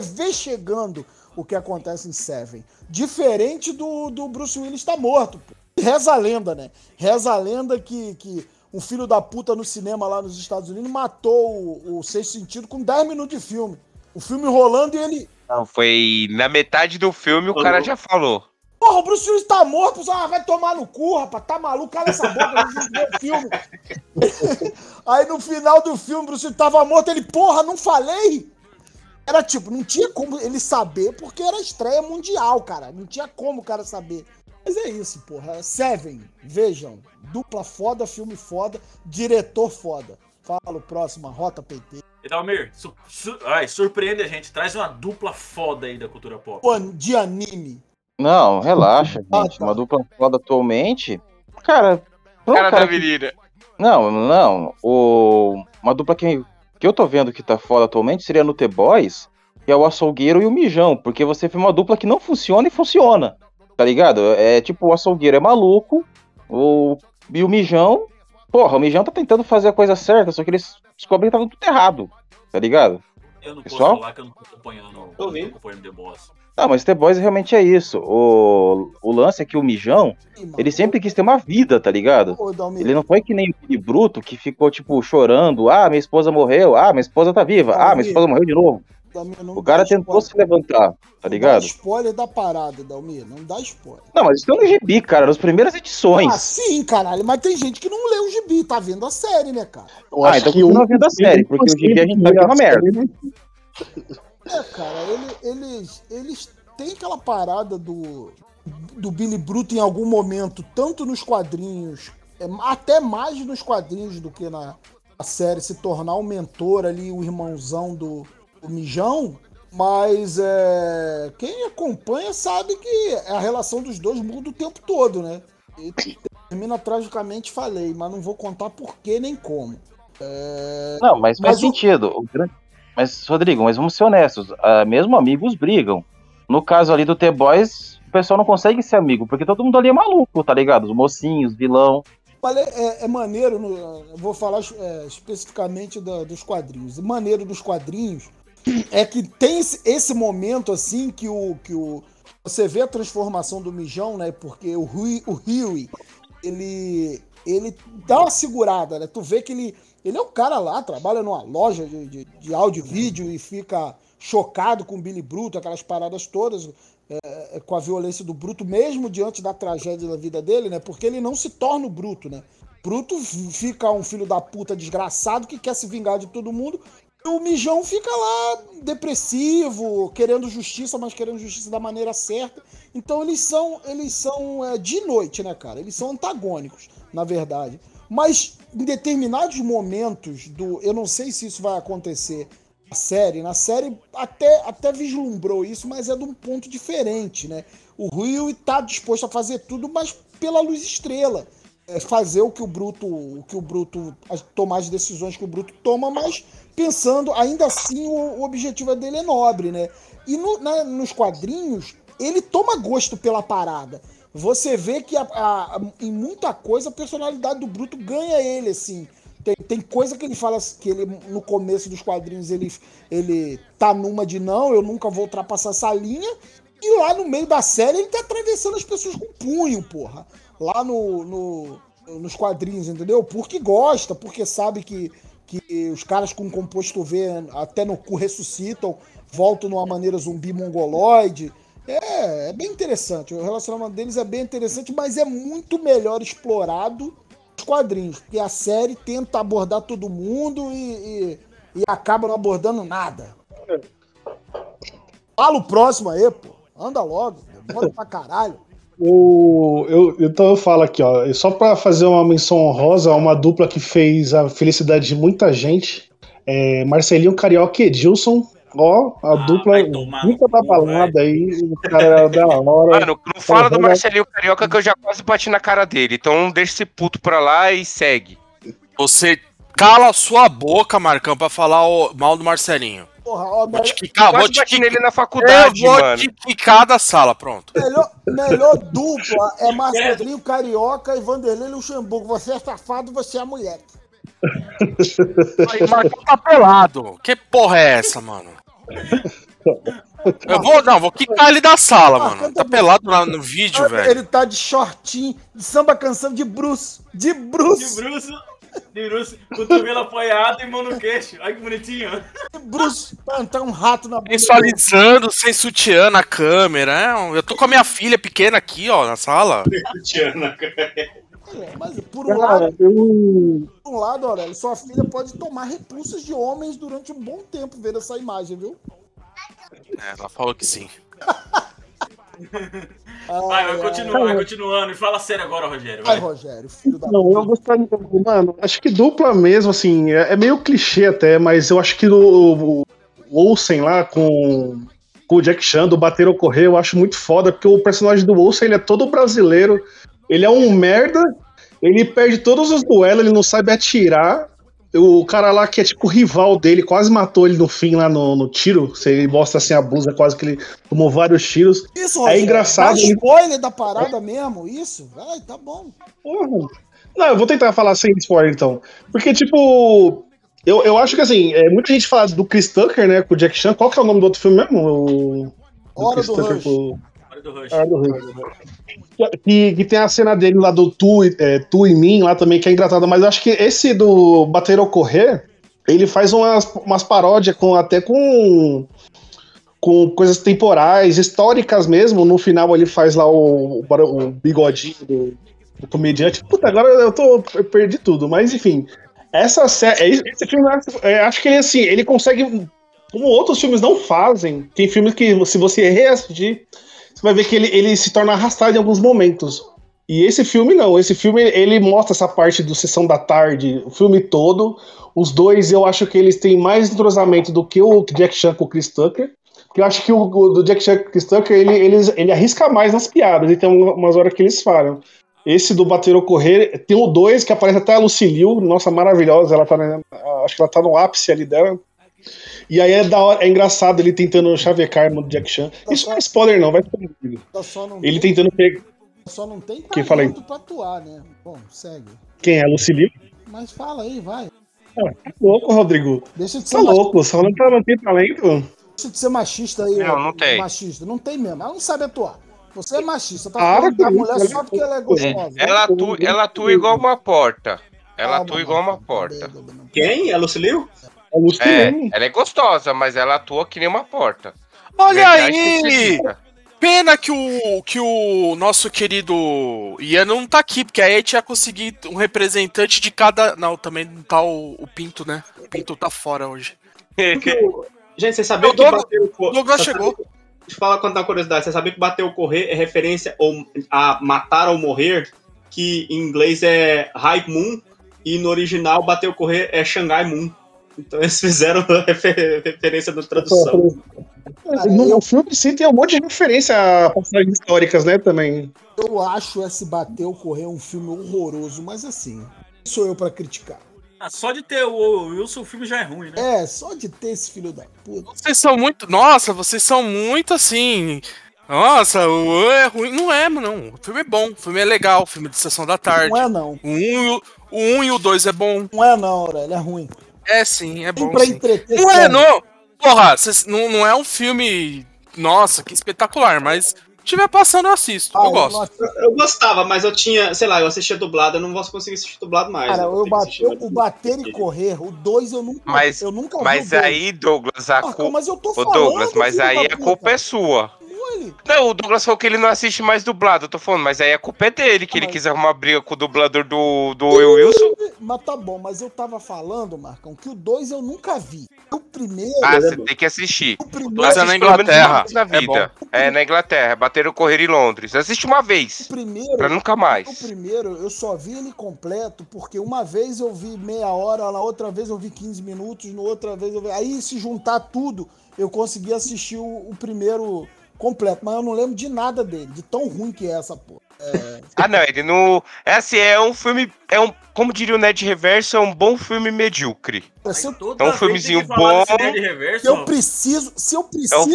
vê chegando o que acontece em Seven. Diferente do Bruce Willis tá morto, pô. Reza a lenda, né? Reza a lenda que um filho da puta no cinema lá nos Estados Unidos matou o Sexto Sentido com 10 minutos de filme. O filme rolando e ele... Não, foi na metade do filme o cara já falou. Porra, o Bruce Willis tá morto, ah, vai tomar no cu, rapaz, tá maluco, cala essa boca, a gente viu o filme. Aí no final do filme o Bruce Willis tava morto, ele, porra, não falei? Era tipo, não tinha como ele saber, porque era estreia mundial, cara, não tinha como o cara saber. Mas é isso, porra, Seven, vejam, dupla foda, filme foda, diretor foda. Fala o próximo, a Rota PT. Edalmir, surpreende a gente, traz uma dupla foda aí da cultura pop. Pô, de anime. Não, relaxa, gente. Uma dupla foda atualmente. Cara. Cara da menina. Não. Uma dupla que eu tô vendo que tá foda atualmente seria no The Boys, que é o açougueiro e o mijão. Porque você vê uma dupla que não funciona e funciona. Tá ligado? É tipo, o açougueiro é maluco, e o mijão. Porra, o mijão tá tentando fazer a coisa certa, só que eles descobrem que tava tudo errado. Tá ligado? Eu não posso falar que eu não tô acompanhando The Boys. Não, mas The Boys realmente é isso. O lance é que o mijão, ele sempre quis ter uma vida, tá ligado? Ele não foi que nem o bruto que ficou, tipo, chorando. Ah, minha esposa morreu. Ah, minha esposa tá viva. Ah, minha esposa morreu de novo. O cara tentou se levantar, tá ligado? Não dá spoiler da parada, Dalmir, não dá spoiler. Não, mas isso tem no gibi, cara, nas primeiras edições. Ah, sim, caralho, mas tem gente que não lê o gibi, tá vendo a série, né, cara? Ah, então eu não vendo a série, porque o gibi a gente tá vendo uma merda. É, cara, eles têm aquela parada do Billy Bruto em algum momento, tanto nos quadrinhos, até mais nos quadrinhos do que na série, se tornar o mentor ali, o irmãozão do mijão, mas quem acompanha sabe que a relação dos dois muda o tempo todo, né? E termina tragicamente, falei, mas não vou contar por que nem como. Não, mas faz sentido. Mas, Rodrigo, mas vamos ser honestos, mesmo amigos brigam. No caso ali do The Boys, o pessoal não consegue ser amigo, porque todo mundo ali é maluco, tá ligado? Os mocinhos, vilão... É maneiro, eu vou falar especificamente dos quadrinhos. O maneiro dos quadrinhos é que tem esse momento assim que você vê a transformação do mijão, né? Porque o Hughie, ele dá uma segurada, né? Tu vê que ele é um cara lá, trabalha numa loja de áudio e vídeo e fica chocado com o Billy Bruto, aquelas paradas todas, com a violência do Bruto, mesmo diante da tragédia da vida dele, né? Porque ele não se torna o Bruto, né? Bruto fica um filho da puta desgraçado que quer se vingar de todo mundo. E o mijão fica lá depressivo, querendo justiça, mas querendo justiça da maneira certa. Então eles são de noite, né, cara? Eles são antagônicos, na verdade. Mas em determinados momentos eu não sei se isso vai acontecer na série até vislumbrou isso, mas é de um ponto diferente, né? O Rio tá disposto a fazer tudo, mas pela luz estrela. Fazer o que o Bruto tomar as decisões que o Bruto toma, mas pensando, ainda assim, o objetivo dele é nobre, né? E nos quadrinhos, ele toma gosto pela parada. Você vê que em muita coisa a personalidade do Bruto ganha ele, assim. Tem coisa que ele fala que ele, no começo dos quadrinhos, ele tá numa de não, eu nunca vou ultrapassar essa linha. E lá no meio da série ele tá atravessando as pessoas com o punho, porra. Lá nos quadrinhos, entendeu? Porque gosta, porque sabe que os caras com composto V até no cu ressuscitam, voltam numa maneira zumbi mongoloide. É bem interessante. O relacionamento deles é bem interessante, mas é muito melhor explorado nos quadrinhos. Porque a série tenta abordar todo mundo e acaba não abordando nada. Fala o próximo aí, pô. Anda logo. Demora pra caralho. Então eu falo aqui, ó. Só pra fazer uma menção honrosa a uma dupla que fez a felicidade de muita gente. Marcelinho Carioca e Edilson. Ó, a dupla nunca tá falando aí, o cara era da hora. Mano, não fala do Marcelinho Carioca que eu já quase bati na cara dele, então deixa esse puto pra lá e segue. Você cala a sua boca, Marcão, pra falar mal do Marcelinho. Porra, ó, vou te quicar, vou te nele na faculdade, mano. Eu vou te quicar da sala, pronto. Melhor dupla é Marcelinho Carioca e Vanderlei Luxemburgo. Você é safado, você é mulher. Aí, Marcão tá pelado. Que porra é essa, mano? Eu vou quicar ele da sala, mano. Tá pelado lá no vídeo, velho. Ele tá de shortinho, de samba canção de Bruce. Nirusso, cotovelo apoiado e mão no queixo. Olha que bonitinho. Bruce plantar um rato na boca. Sensualizando, sem sutiã na câmera. Eu tô com a minha filha pequena aqui, ó, na sala. Sutiã na câmera. Mas por um lado, olha, sua filha pode tomar repulsas de homens durante um bom tempo vendo essa imagem, viu? É, ela falou que sim. Vai continuando. E fala sério agora, Rogério. Vai, Rogério, filho da... Não, eu gostaria... Mano, acho que dupla mesmo, assim, é meio clichê até, mas eu acho que o Olsen lá com o Jack Chan, do Bater ou Correr, eu acho muito foda, porque o personagem do Olsen, ele é todo brasileiro, ele é um merda, ele perde todos os duelos, ele não sabe atirar. O cara lá que é tipo rival dele, quase matou ele no fim lá no tiro. Você mostra assim a blusa, quase que ele tomou vários tiros. Isso, é engraçado. Dá spoiler da parada mesmo, isso? Ai, tá bom. Porra. Não, eu vou tentar falar sem spoiler então. Porque, tipo, eu acho que assim, muita gente fala do Chris Tucker, né, com o Jack Chan. Qual que é o nome do outro filme mesmo? Hora do Rush. Que tem a cena dele lá do Tu e Mim lá também, que é engraçada, mas eu acho que esse do Bater ou Correr, ele faz umas paródias com coisas temporais, históricas mesmo. No final ele faz lá o bigodinho do comediante. Puta, agora eu perdi tudo, mas enfim. Esse filme, acho que ele assim, ele consegue, como outros filmes não fazem, tem filmes que se você reassistir, você vai ver que ele se torna arrastado em alguns momentos. E esse filme não. Esse filme, ele mostra essa parte do Sessão da Tarde, o filme todo. Os dois, eu acho que eles têm mais entrosamento do que o Jack Chan com o Chris Tucker. Porque eu acho que o Jack Chan com o Chris Tucker, ele arrisca mais nas piadas. E tem umas horas que eles falham. Esse do Bater ou Correr, tem o 2, que aparece até a Lucy Liu. Nossa, maravilhosa. Ela tá, acho que ela tá no ápice ali dela. E aí é da hora, é engraçado ele tentando chavecar a irmã do Jack Chan. Isso não é spoiler não, vai ficar ele tentando pegar. Só não tem talento pra atuar, né? Bom, segue. Quem é? Lucy Liu? Mas fala aí, vai. Tá louco, Rodrigo. Deixa de ser tá louco, só falando que ela não tem talento. Deixa de ser machista aí. Não, não tem. Machista. Não tem mesmo, ela não sabe atuar. Você é machista, tá falando da mulher só porque ela é gostosa. Ela atua igual uma porta. Ela atua igual uma porta. Quem? É a Lucy Liu? Ela é gostosa, mas ela atua que nem uma porta. Olha aí! Pena que o nosso querido Ian não tá aqui, porque aí a gente ia conseguir um representante de cada... Não, também não tá o Pinto, né? O Pinto tá fora hoje. Gente, você sabia que Bater ou Correr... Douglas chegou. Deixa eu falar quanto da curiosidade. Você sabia que Bater ou Correr é referência a Matar ou Morrer, que em inglês é High Moon, e no original Bater ou Correr é Shanghai Moon. Então eles fizeram referência na tradução. No filme sim tem um monte de referência a passagens históricas, né, também. Eu acho esse Bater ou Correr um filme horroroso, mas assim, sou eu pra criticar. Ah, só de ter o Wilson, o filme já é ruim, né? É, só de ter esse filho da puta. Vocês são muito assim... Nossa, é ruim. Não é, não. O filme é bom, o filme é legal, o filme de Sessão da Tarde. Não é, não. O 1 e o 2 é bom. Não é, não, ele é ruim. É sim, é bom. Pra sim. Não é, não. Porra, não é um filme. Nossa, que espetacular, mas se tiver passando, eu assisto. Eu gosto. Eu gostava, mas eu tinha, sei lá, eu assistia dublado, eu não vou conseguir assistir dublado mais. Cara, eu o Bater e Correr, o 2 eu nunca vi. Mas aí, Douglas, a culpa. Mas eu tô falando. Douglas, mas aí a culpa é sua. Não, o Douglas falou que ele não assiste mais dublado, eu tô falando, mas aí a culpa é dele, que ele quis arrumar briga com o dublador do Wilson. Mas tá bom, mas eu tava falando, Marcão, que o 2 eu nunca vi. O primeiro... Ah, você tem que assistir. Mas é na Inglaterra, na vida. É na Inglaterra, Bater ou Correr em Londres. Assiste uma vez, o primeiro, pra nunca mais. O primeiro eu só vi ele completo, porque uma vez eu vi meia hora, na outra vez eu vi 15 minutos, na outra vez eu vi... Aí se juntar tudo, eu consegui assistir o primeiro... completo, mas eu não lembro de nada dele, de tão ruim que é essa porra. Ah, não, ele não... É assim, é um filme, como diria o Nerd Reverso, é um bom filme medíocre. É um filmezinho bom. Se eu preciso...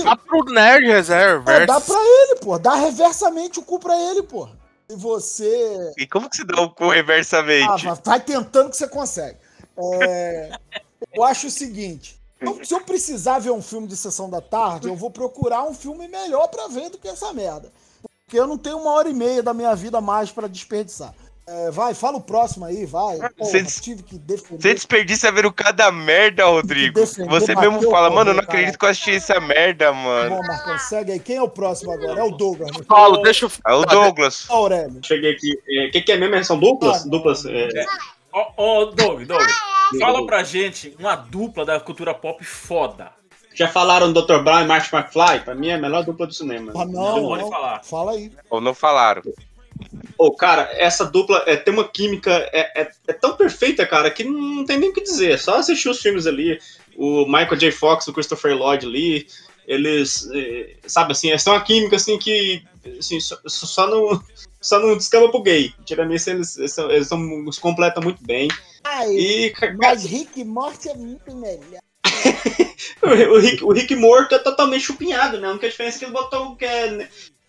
Dá pro Nerd Reverso. Dá pra ele, pô, dá reversamente o cu pra ele, pô. E você... E como que você dá o cu reversamente? Vai tentando que você consegue. Eu acho o seguinte... Então, se eu precisar ver um filme de Sessão da Tarde, eu vou procurar um filme melhor pra ver do que essa merda. Porque eu não tenho uma hora e meia da minha vida mais pra desperdiçar. É, vai, fala o próximo aí, vai. Você desperdiça vendo cada merda, Rodrigo. Você mesmo fala, mano, eu não acredito que eu assisti essa merda, mano. Bom, Marcão, segue aí. Quem é o próximo agora? É o Douglas. Paulo, deixa eu falar. É o Douglas. Aurélio. Cheguei aqui. O que é mesmo? É são duplas? Ah, duplas. Ô, Douglas, fala pra gente uma dupla da cultura pop foda. Já falaram do Dr. Brown e Marty McFly? Pra mim é a melhor dupla do cinema. Ah, não. Falar. Fala aí. Ou não falaram. Ô, cara, essa dupla tem uma química é tão perfeita, cara, que não tem nem o que dizer. É só assistir os filmes ali, o Michael J. Fox, o Christopher Lloyd ali, eles, sabe assim, é só uma química assim que assim, só não descamba pro gay. Geralmente eles completam muito bem. Ai, e, mas Rick e Morty é muito melhor. o Rick Morty é totalmente chupinhado, né? A única diferença é que ele botou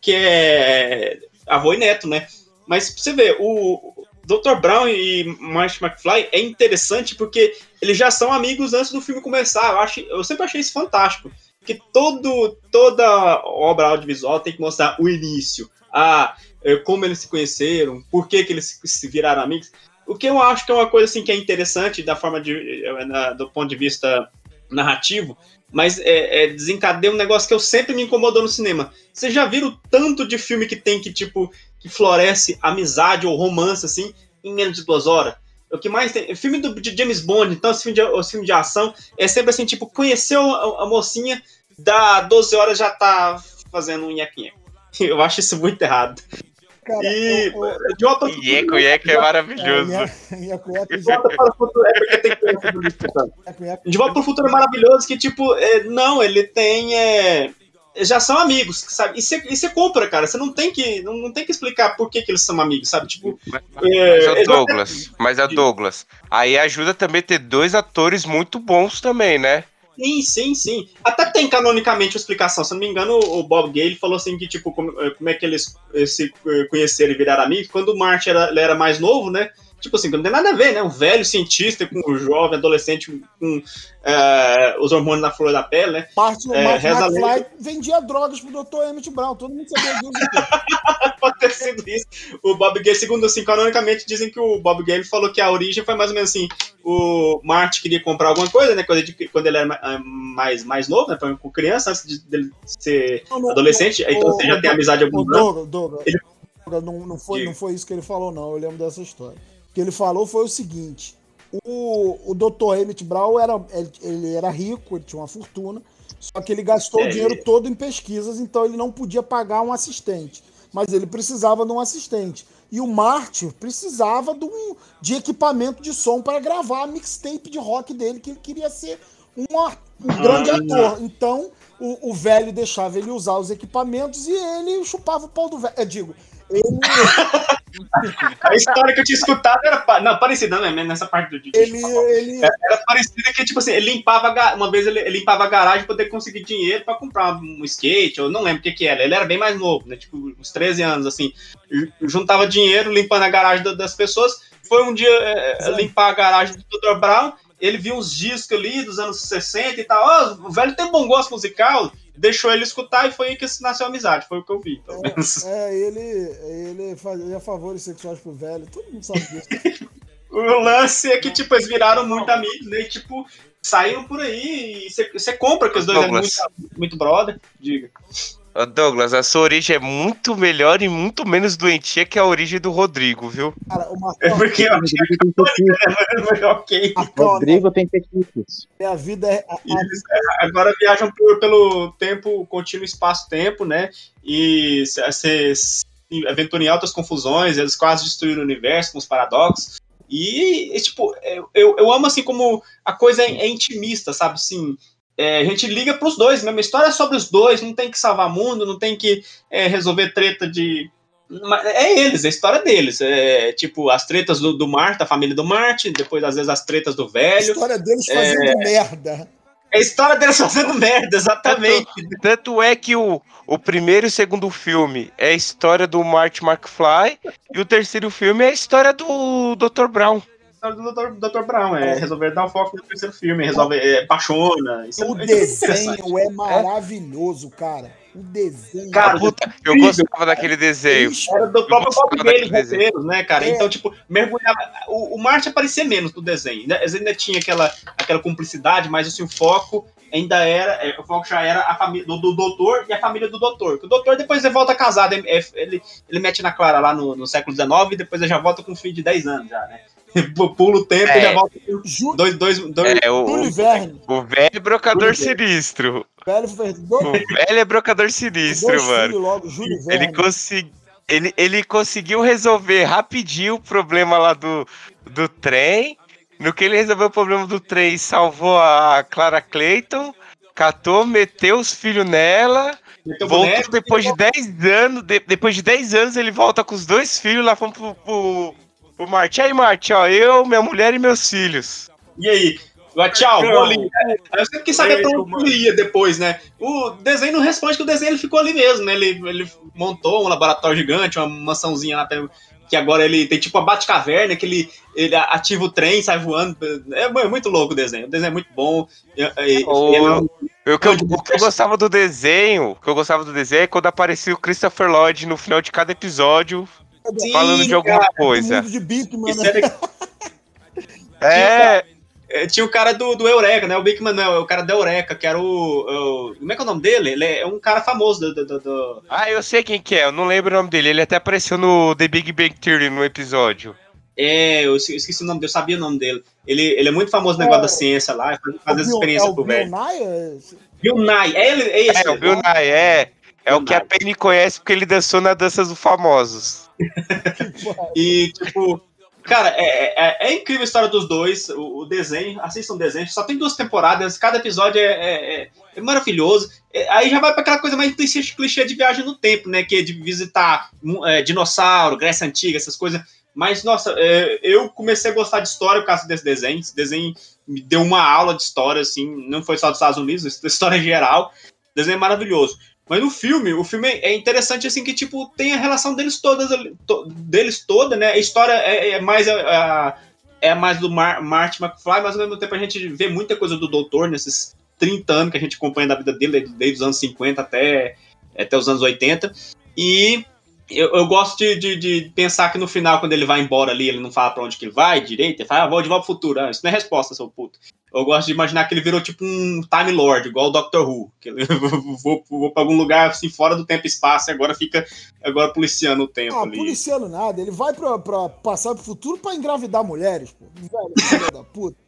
que é avô e neto, né? Mas pra você ver, o Dr. Brown e Marty McFly é interessante porque eles já são amigos antes do filme começar. Eu sempre achei isso fantástico. Que toda obra audiovisual tem que mostrar o início. Como eles se conheceram, por que eles se viraram amigos. O que eu acho que é uma coisa assim, que é interessante da forma do ponto de vista narrativo, mas desencadeia um negócio que eu sempre me incomodou no cinema. Vocês já viram o tanto de filme que tem que floresce amizade ou romance assim em menos de 2 horas? O que mais tem? Filme de James Bond, então os filmes de ação, é sempre assim, tipo, conheceu a mocinha, dá 12 horas já tá fazendo um iaquinha. Eu acho isso muito errado. Cara, Yeco é maravilhoso. De Volta para o Futuro é porque tem que De Volta para o Futuro é maravilhoso que, tipo, não, ele tem... já são amigos, sabe? E você compra, cara. Você não tem que explicar por que eles são amigos, sabe? Tipo... Mas é o Douglas. Aí ajuda também a ter 2 atores muito bons também, né? Sim. Até tem canonicamente uma explicação. Se não me engano, o Bob Gale falou assim que, tipo, como é que eles se conheceram e viraram amigos. Quando o Marty era mais novo, né? Tipo assim, não tem nada a ver, né? Um velho cientista com um jovem adolescente com os hormônios na flor da pele, né? Parte do McFly vendia drogas pro Dr. Emmett Brown. Todo mundo sabia disso. Pode ter sido isso. O Bob Gale, segundo assim, canonicamente, dizem que o Bob Gale falou que a origem foi mais ou menos assim, o Marty queria comprar alguma coisa, né? Quando ele era mais novo, né? Foi com criança, antes de ser adolescente. Então você já tem amizade algum Douglas, não foi isso que ele falou, não. Eu lembro dessa história. Que ele falou foi o seguinte: o Dr. Emmett Brown ele era rico, ele tinha uma fortuna, só que ele gastou o dinheiro todo em pesquisas, então ele não podia pagar um assistente, mas ele precisava de um assistente. E o Marty precisava de equipamento de som para gravar a mixtape de rock dele, que ele queria ser um grande ator. Então o velho deixava ele usar os equipamentos e ele chupava o pau do velho. A história que eu tinha escutado era parecida, né? Nessa parte do disco. Era parecida que, tipo assim, ele limpava. Uma vez ele limpava a garagem pra poder conseguir dinheiro pra comprar um skate, eu não lembro o que era. Ele era bem mais novo, né? Tipo, uns 13 anos, assim. Juntava dinheiro limpando a garagem das pessoas. Foi um dia limpar a garagem do Dr. Brown. Ele viu uns discos ali dos anos 60 e tal. O velho tem bom gosto musical. Deixou ele escutar e foi aí que nasceu a amizade. Foi o que eu vi, pelo menos. Ele fazia favores sexuais pro velho. Todo mundo sabe disso. O lance é que, tipo, eles viraram muito amigos, né? E, tipo, saíram por aí e você compra que os dois eram muito, muito brother. Diga. Douglas, a sua origem é muito melhor e muito menos doentia que a origem do Rodrigo, viu? Cara, o Marcão... É porque a origem é ok. Rodrigo tem pequenitos. Minha vida é... Eles agora viajam pelo tempo, contínuo espaço-tempo, né? E se aventuram em altas confusões, eles quase destruíram o universo com os paradoxos. E tipo, eu amo assim como a coisa é intimista, sabe? Assim... a gente liga pros dois, mesmo. A história é sobre os dois, não tem que salvar mundo, não tem que resolver treta de... É eles, é a história deles. Tipo, as tretas do Marty, a família do Marty, depois, às vezes, as tretas do velho. A história deles fazendo merda. É a história deles fazendo merda, exatamente. Tanto é que o primeiro e o segundo filme é a história do Marty McFly e o terceiro filme é a história do Dr. Brown. história do Dr. Brown. É resolver dar o foco no terceiro filme, resolver paixona. O desenho é maravilhoso, cara. O desenho. Cara, puta, eu gostava daquele desenho. Era do próprio foco deles, roteiros, né, cara? É. Então, tipo, mergulhava. O Marty aparecia menos no desenho. Eles ainda tinha aquela cumplicidade, mas assim, o foco ainda era. O foco já era a família do doutor e a família do doutor. Porque o doutor depois ele volta casado. Ele mete na Clara lá no século XIX e depois ele já volta com um filho de 10 anos já, né? Pula o tempo e já volta com dois. O velho brocador sinistro. O velho é brocador sinistro, mano. Logo, ele conseguiu resolver rapidinho o problema lá do trem. No que ele resolveu o problema do trem, salvou a Clara Clayton, catou, meteu os filhos nela, voltou depois de 10 anos. Depois de 10 anos ele volta com os dois filhos, lá fomos pro Marty. Aí, Marty, ó, eu, minha mulher e meus filhos. E aí? Tchau, vou ali. Eu sempre quis saber pra onde ia depois, né? O desenho não responde, que o desenho ele ficou ali mesmo, né? Ele montou um laboratório gigante, uma mansãozinha lá, que agora ele tem tipo a Batcaverna, que ele ativa o trem, sai voando. É muito louco o desenho. O desenho é muito bom. O que eu gostava do desenho é quando aparecia o Christopher Lloyd no final de cada episódio, falando de alguma coisa. De bico, mano. Tinha o cara do Eureka, né? O Bigman não é o cara da Eureka, que era o... Como é que é o nome dele? Ele é um cara famoso do... Ah, eu sei quem que é, eu não lembro o nome dele. Ele até apareceu no The Big Bang Theory, no episódio. É, eu esqueci o nome dele, eu sabia o nome dele. Ele é muito famoso no negócio da ciência lá, faz as experiências pro velho. Bill Nye? É o Bill Nye, é o que a Penny conhece porque ele dançou na Dança dos Famosos. E, tipo... Cara, é incrível a história dos dois, o desenho, assistam o desenho, só tem 2 temporadas, cada episódio é maravilhoso. Aí já vai pra aquela coisa mais clichê de viagem no tempo, né, que é de visitar dinossauro, Grécia Antiga, essas coisas. Mas, nossa, eu comecei a gostar de história por causa desse desenho. Esse desenho me deu uma aula de história, assim, não foi só dos Estados Unidos, história em geral. O desenho é maravilhoso. Mas o filme é interessante, assim, que, tipo, tem a relação deles toda, né? A história é mais do Marty McFly, mas ao mesmo tempo a gente vê muita coisa do doutor nesses 30 anos que a gente acompanha da vida dele, desde os anos 50 até os anos 80. E eu gosto de pensar que no final, quando ele vai embora ali, ele não fala pra onde que ele vai direito, ele fala, vou de volta pro futuro. Ah, isso não é resposta, seu puto. Eu gosto de imaginar que ele virou tipo um Time Lord, igual o Doctor Who. Que ele vou pra algum lugar assim, fora do tempo e espaço, e agora fica policiando o tempo ali. Não, policiando nada. Ele vai pra passar pro futuro pra engravidar mulheres, pô. Velho, da puta.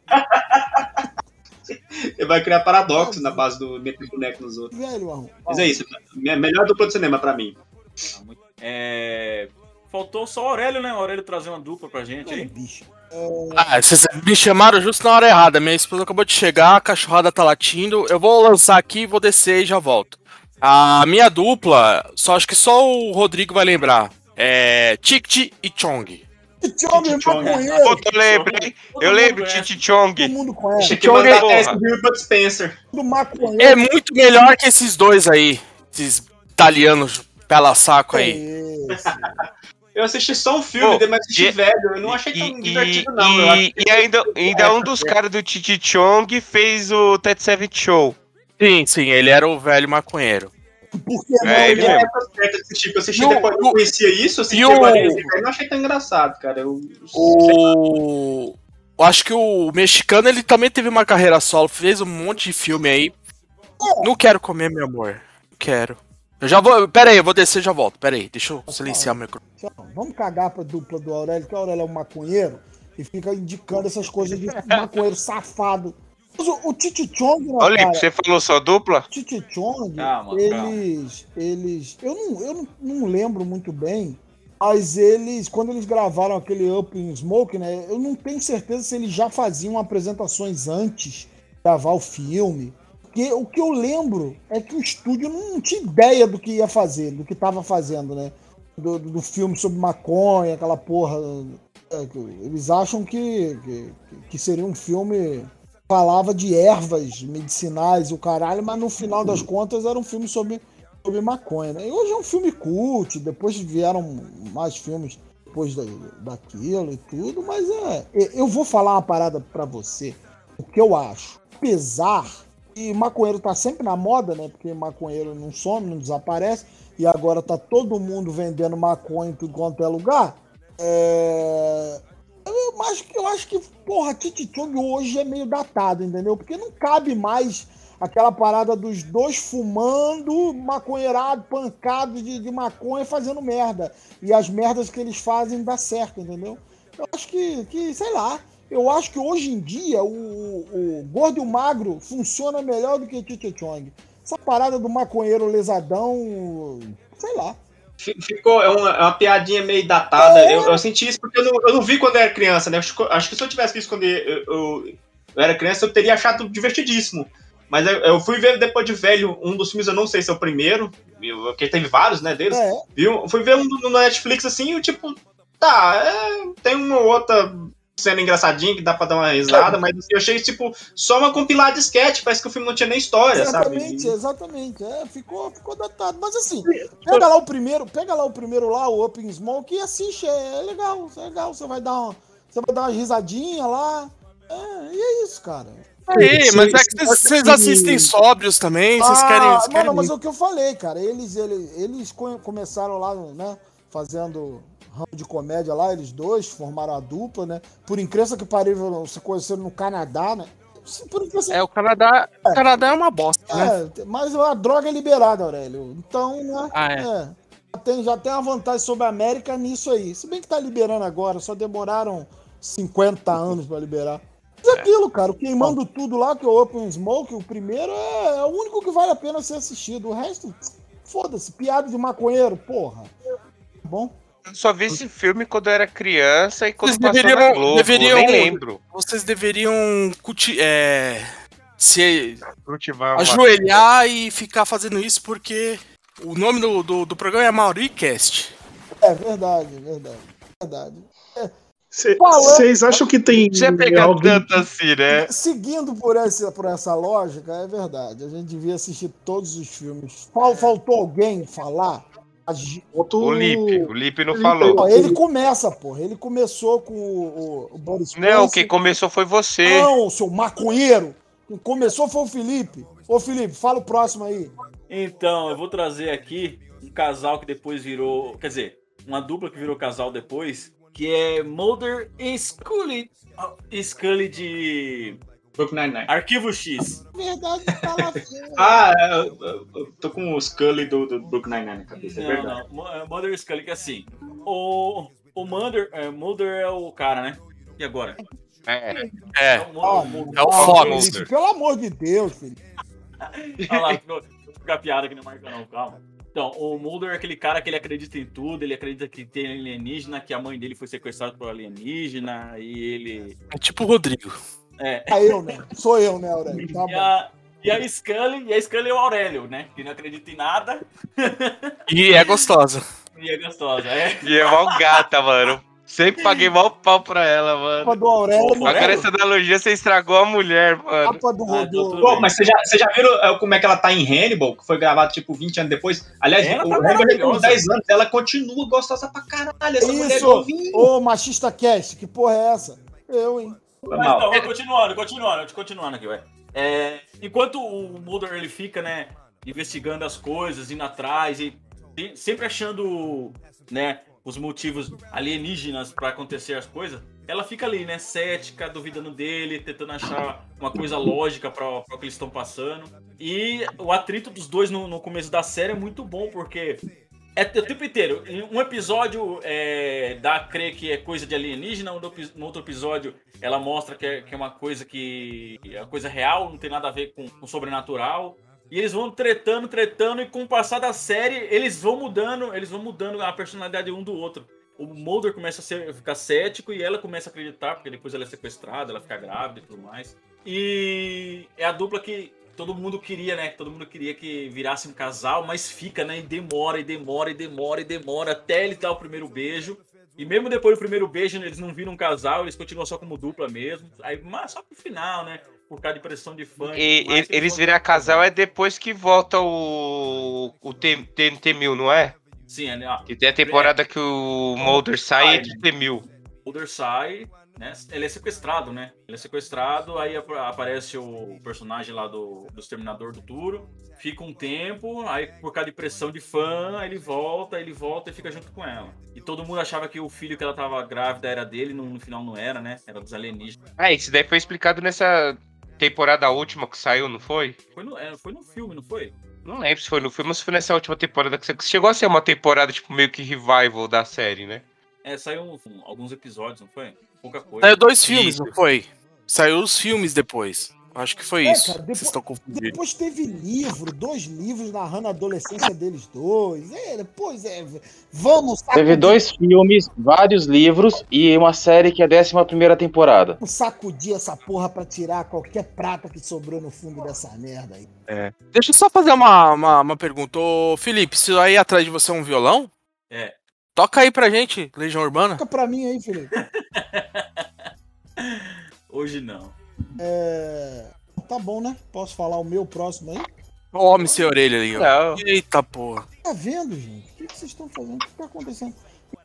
Ele vai criar paradoxo na base do meter boneco nos outros. Velho, Marrom. Mas é isso. Melhor dupla de cinema pra mim. Faltou só o Aurélio, né? O Aurélio trazer uma dupla pra gente aí. Bicho. Vocês me chamaram justo na hora errada. Minha esposa acabou de chegar, a cachorrada tá latindo. Eu vou lançar aqui, vou descer e já volto. A minha dupla, acho que só o Rodrigo vai lembrar. É Cheech e Chong. Eu lembro Cheech e Chong. Todo mundo conhece. Chong é Bud Spencer. É muito melhor que esses dois aí, esses italianos pela saco aí. Eu assisti só um filme, mas assisti velho. Eu não achei tão divertido, não. E ainda um dos caras do Cheech and Chong fez o Ted Savage Show. Sim, ele era o velho maconheiro. Porque ele é certo. Eu assisti depois, eu conhecia isso, assisti agora esse velho, não achei tão engraçado, cara. Eu acho que o mexicano, ele também teve uma carreira solo, fez um monte de filme aí. Não quero comer, meu amor. Não quero. Eu já vou. Pera aí, eu vou descer e já volto. Pera aí, deixa eu silenciar o microfone. Vamos cagar pra dupla do Aurélio, que o Aurélio é um maconheiro e fica indicando essas coisas de maconheiro safado. Mas o Cheech and Chong. Olha, você falou só dupla? Cheech and Chong, eles. Eu não lembro muito bem, mas eles. Quando eles gravaram aquele Up in Smoke, né? Eu não tenho certeza se eles já faziam apresentações antes de gravar o filme. Porque o que eu lembro é que o estúdio não tinha ideia do que ia fazer, do que estava fazendo, né? Do filme sobre maconha, aquela porra. Eles acham que seria um filme que falava de ervas medicinais e o caralho, mas no final das contas era um filme sobre maconha, né? E hoje é um filme cult, depois vieram mais filmes depois daquilo e tudo, mas eu vou falar uma parada pra você, o que eu acho, apesar que maconheiro tá sempre na moda, né, porque maconheiro não some, não desaparece, e agora tá todo mundo vendendo maconha em tudo quanto é lugar, eu acho que porra, Chong hoje é meio datado, entendeu, porque não cabe mais aquela parada dos dois fumando, maconheirado, pancado de maconha, fazendo merda. E as merdas que eles fazem dá certo, entendeu? Eu acho que sei lá, eu acho que hoje em dia o gordo e o magro funciona melhor do que o Cheech and Chong. Essa parada do maconheiro lesadão, sei lá. Ficou é uma piadinha meio datada. Eu senti isso porque eu não vi quando eu era criança, né? Acho que se eu tivesse visto quando eu era criança, eu teria achado divertidíssimo. Mas eu fui ver depois de velho um dos filmes, eu não sei se é o primeiro, porque teve vários, né, deles. Viu? Fui ver um no Netflix, assim, e tipo, tá, tem uma outra cena engraçadinha que dá pra dar uma risada, mas assim, eu achei, tipo, só uma compilada de sketch, parece que o filme não tinha nem história, exatamente, sabe? Exatamente, ficou datado. Mas assim, pega lá o primeiro, o Up in Smoke, e assiste, é legal, você vai dar uma risadinha lá, e é isso, cara. Aí, mas é que vocês assistem sóbrios também, vocês querem... Mano, mas é o que eu falei, cara, eles começaram lá, né, fazendo ramo de comédia lá, eles dois formaram a dupla, né, por incrível que pareça, se conheceram no Canadá, né. O Canadá é uma bosta, né. Mas a droga é liberada, Aurélio, então, né, já tem uma vantagem sobre a América nisso aí, se bem que tá liberando agora, só demoraram 50 anos pra liberar. Mas é aquilo, cara, o queimando tudo lá, que é o Open Smoke, o primeiro é o único que vale a pena ser assistido. O resto, foda-se, piada de maconheiro, porra. Tá bom? Eu só vi esse filme quando eu era criança e quando passou na Globo, nem lembro. Vocês deveriam se cultivar, ajoelhar e ficar fazendo isso, porque o nome do programa é Mauricast. É verdade. Vocês acham que tem... Você pegar tanto assim, né? Seguindo por essa lógica, é verdade. A gente devia assistir todos os filmes. Faltou alguém falar? O Lipe não falou. Não, ele começa, porra. Ele começou com o Bud Spencer. Não, quem começou foi você. Não, seu maconheiro. Quem começou foi o Felipe. Ô, Felipe, fala o próximo aí. Então, eu vou trazer aqui um casal que depois virou... Quer dizer, uma dupla que virou casal depois... Que é Mulder e Scully de Arquivo X. Verdade, tá lá. Eu tô com o Scully do Brooklyn Nine-Nine na cabeça, é verdade. Não. Mulder e Scully, que é assim. O Mulder é o cara, né? E agora? É o Fox. Pelo amor de Deus, filho. Olha lá, vou ficar piada aqui no Marca, não, calma. Então, o Mulder é aquele cara que ele acredita em tudo, ele acredita que tem alienígena, que a mãe dele foi sequestrada por alienígena, e ele... É tipo o Rodrigo. Sou eu, né, Aurélio? Tá bom. E a Scully é o Aurélio, né? Que não acredita em nada. E é gostosa. E é mó gata, mano. Sempre paguei mal pau pra ela, mano. Papa do Aurélio, mano. Agora essa analogia, você estragou a mulher, mano. Papa do Rodolfo. Pô, mas você já viram como é que ela tá em Hannibal, que foi gravado, tipo, 20 anos depois? Aliás, o Hannibal já tem 10 anos, ela continua gostosa pra caralho. Essa mulher novinha. Ô, machista cast, que porra é essa? Eu, hein? Mas então, continuando aqui, ué. Enquanto o Mulder, ele fica, né, investigando as coisas, indo atrás e sempre achando, né, os motivos alienígenas para acontecer as coisas, ela fica ali, né, cética, duvidando dele, tentando achar uma coisa lógica para o que eles estão passando. E o atrito dos dois no começo da série é muito bom, porque é o tempo inteiro. Um episódio dá a crer que é coisa de alienígena, no outro episódio ela mostra que é uma coisa que é coisa real, não tem nada a ver com sobrenatural. E eles vão tretando, e com o passar da série, eles vão mudando a personalidade um do outro. O Mulder começa a ficar cético e ela começa a acreditar, porque depois ela é sequestrada, ela fica grávida e tudo mais. E é a dupla que todo mundo queria, né? Todo mundo queria que virasse um casal, mas fica, né? E demora, até ele dar o primeiro beijo. E mesmo depois do primeiro beijo, eles não viram um casal, eles continuam só como dupla mesmo. Aí, mas só pro final, né? Por causa de pressão de fã. Eles viram a casal depois que volta o TMT1000, não é? Sim, é, ó, e tem a temporada que o Mulder sai e ele temiu. O Mulder sai, né? Ele é sequestrado, né? Ele é sequestrado, aí aparece o personagem lá do Exterminador do Futuro, fica um tempo, aí por causa de pressão de fã, ele volta e fica junto com ela. E todo mundo achava que o filho que ela tava grávida era dele, no final não era, né? Era dos alienígenas. Ah, isso daí foi explicado nessa temporada última que saiu, não foi? Foi no filme, não foi? Não lembro se foi no filme, mas foi nessa última temporada que chegou a ser uma temporada, tipo, meio que revival da série, né? É, saiu alguns episódios, não foi? Pouca coisa. Saiu 2 filmes, não foi? Saiu os filmes depois. Acho que foi isso. Cara, vocês estão confundindo. Depois teve livro, 2 livros narrando a adolescência deles 2. Teve 2 filmes, vários livros e uma série que é a 11ª temporada. Vamos sacudir essa porra pra tirar qualquer prata que sobrou no fundo dessa merda aí. É. Deixa eu só fazer uma pergunta. Ô, Felipe, se aí atrás de você é um violão? É. Toca aí pra gente, Legião Urbana. Toca pra mim aí, Felipe. Hoje não. Tá bom, né? Posso falar o meu próximo aí? Homem sem orelha ali, ó. Eita porra. Tá vendo, gente? O que vocês estão fazendo? O que tá acontecendo?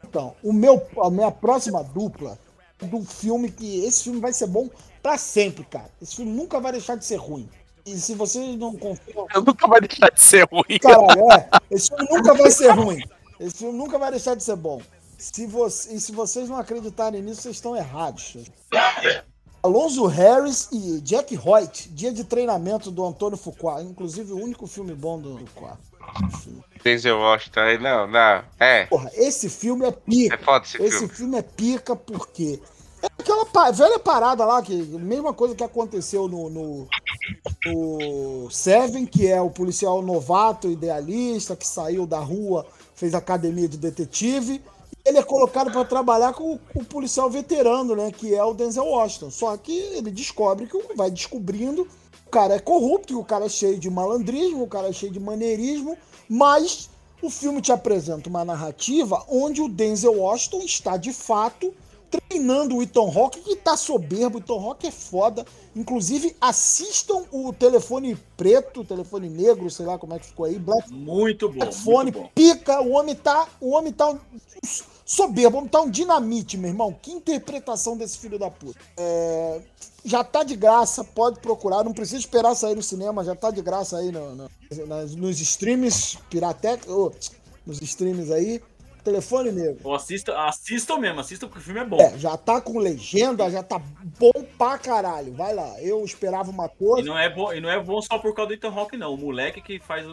Então, a minha próxima dupla do filme que... Esse filme vai ser bom pra sempre, cara. Esse filme nunca vai deixar de ser ruim. E se vocês não confiam... Eu nunca vai deixar de ser ruim. Caralho, é. Esse filme nunca vai ser ruim. Esse filme nunca vai deixar de ser bom. Se vocês não acreditarem nisso, vocês estão errados. Alonso Harris e Jack Hoyt, Dia de Treinamento do Antônio Fuqua, inclusive o único filme bom do Fuqua. Denzel Washington aí, não, é. Porra, esse filme é pica. É foda esse filme é pica porque é aquela velha parada lá, que mesma coisa que aconteceu no Seven, que é o policial novato, idealista, que saiu da rua, fez academia de detetive. Ele é colocado para trabalhar com o policial veterano, né? Que é o Denzel Washington. Só que ele descobre que vai descobrindo. O cara é corrupto, o cara é cheio de malandrismo, o cara é cheio de maneirismo. Mas o filme te apresenta uma narrativa onde o Denzel Washington está, de fato, treinando o Ethan Hawke, que tá soberbo. O Ethan Hawke é foda. Inclusive, assistam o Telefone Preto, Telefone Negro, sei lá como é que ficou aí. Black. Muito bom. Telefone pica. O homem tá... Soberbo, vamos dar um dinamite, meu irmão. Que interpretação desse filho da puta. Já tá de graça, pode procurar. Não precisa esperar sair no cinema, já tá de graça aí nos streams, Piratec, nos streams aí. Telefone Negro. Ou assistam mesmo, assistam porque o filme é bom. É, já tá com legenda, já tá bom pra caralho. Vai lá, eu esperava uma coisa. E não é bom só por causa do Ethan Hawke, não. O moleque que faz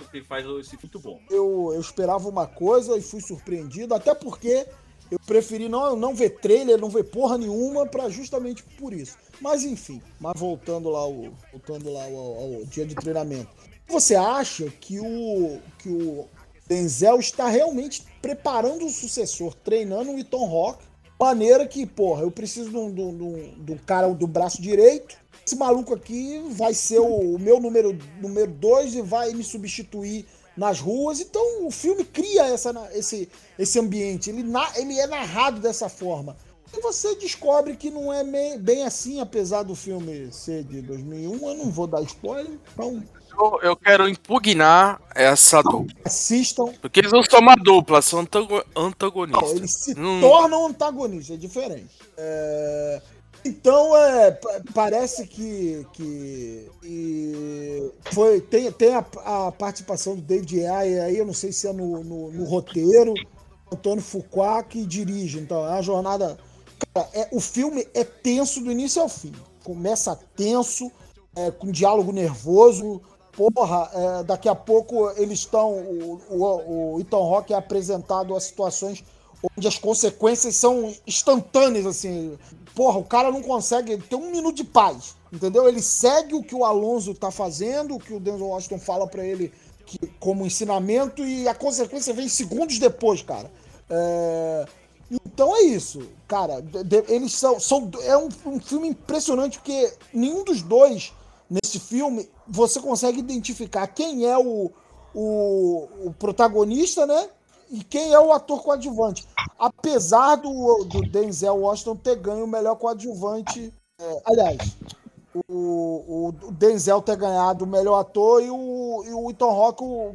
esse muito bom. Eu esperava uma coisa e fui surpreendido, até porque eu preferi não ver trailer, não ver porra nenhuma, pra justamente por isso. Mas enfim, voltando lá ao Dia de Treinamento. Você acha que o Denzel está realmente preparando o sucessor, treinando o Ethan Hawke, maneira que, porra, eu preciso de um cara do braço direito, esse maluco aqui vai ser o meu número 2 e vai me substituir nas ruas. Então o filme cria esse ambiente, ele é narrado dessa forma. E você descobre que não é bem assim, apesar do filme ser de 2001, eu não vou dar spoiler, então... Eu quero impugnar essa dupla. Assistam. Porque eles não são uma dupla, são antagonistas. Não, eles se tornam antagonistas, é diferente. Então, parece que foi, tem a participação do David Ayer aí, eu não sei se é no roteiro, Antônio Fuqua que dirige. Então, é uma jornada... Cara, o filme é tenso do início ao fim. Começa tenso, com diálogo nervoso. Porra, daqui a pouco eles estão... O Ethan Hawke é apresentado a situações onde as consequências são instantâneas, assim. Porra, o cara não consegue ter um minuto de paz, entendeu? Ele segue o que o Alonso tá fazendo, o que o Denzel Washington fala pra ele como ensinamento, e a consequência vem segundos depois, cara. Então é isso, cara. Eles são é um filme impressionante, porque nenhum dos dois... Nesse filme, você consegue identificar quem é o protagonista, né? E quem é o ator coadjuvante. Apesar do Denzel Washington ter ganho o melhor coadjuvante... aliás, o Denzel ter ganhado o melhor ator e o Ethan Hawke o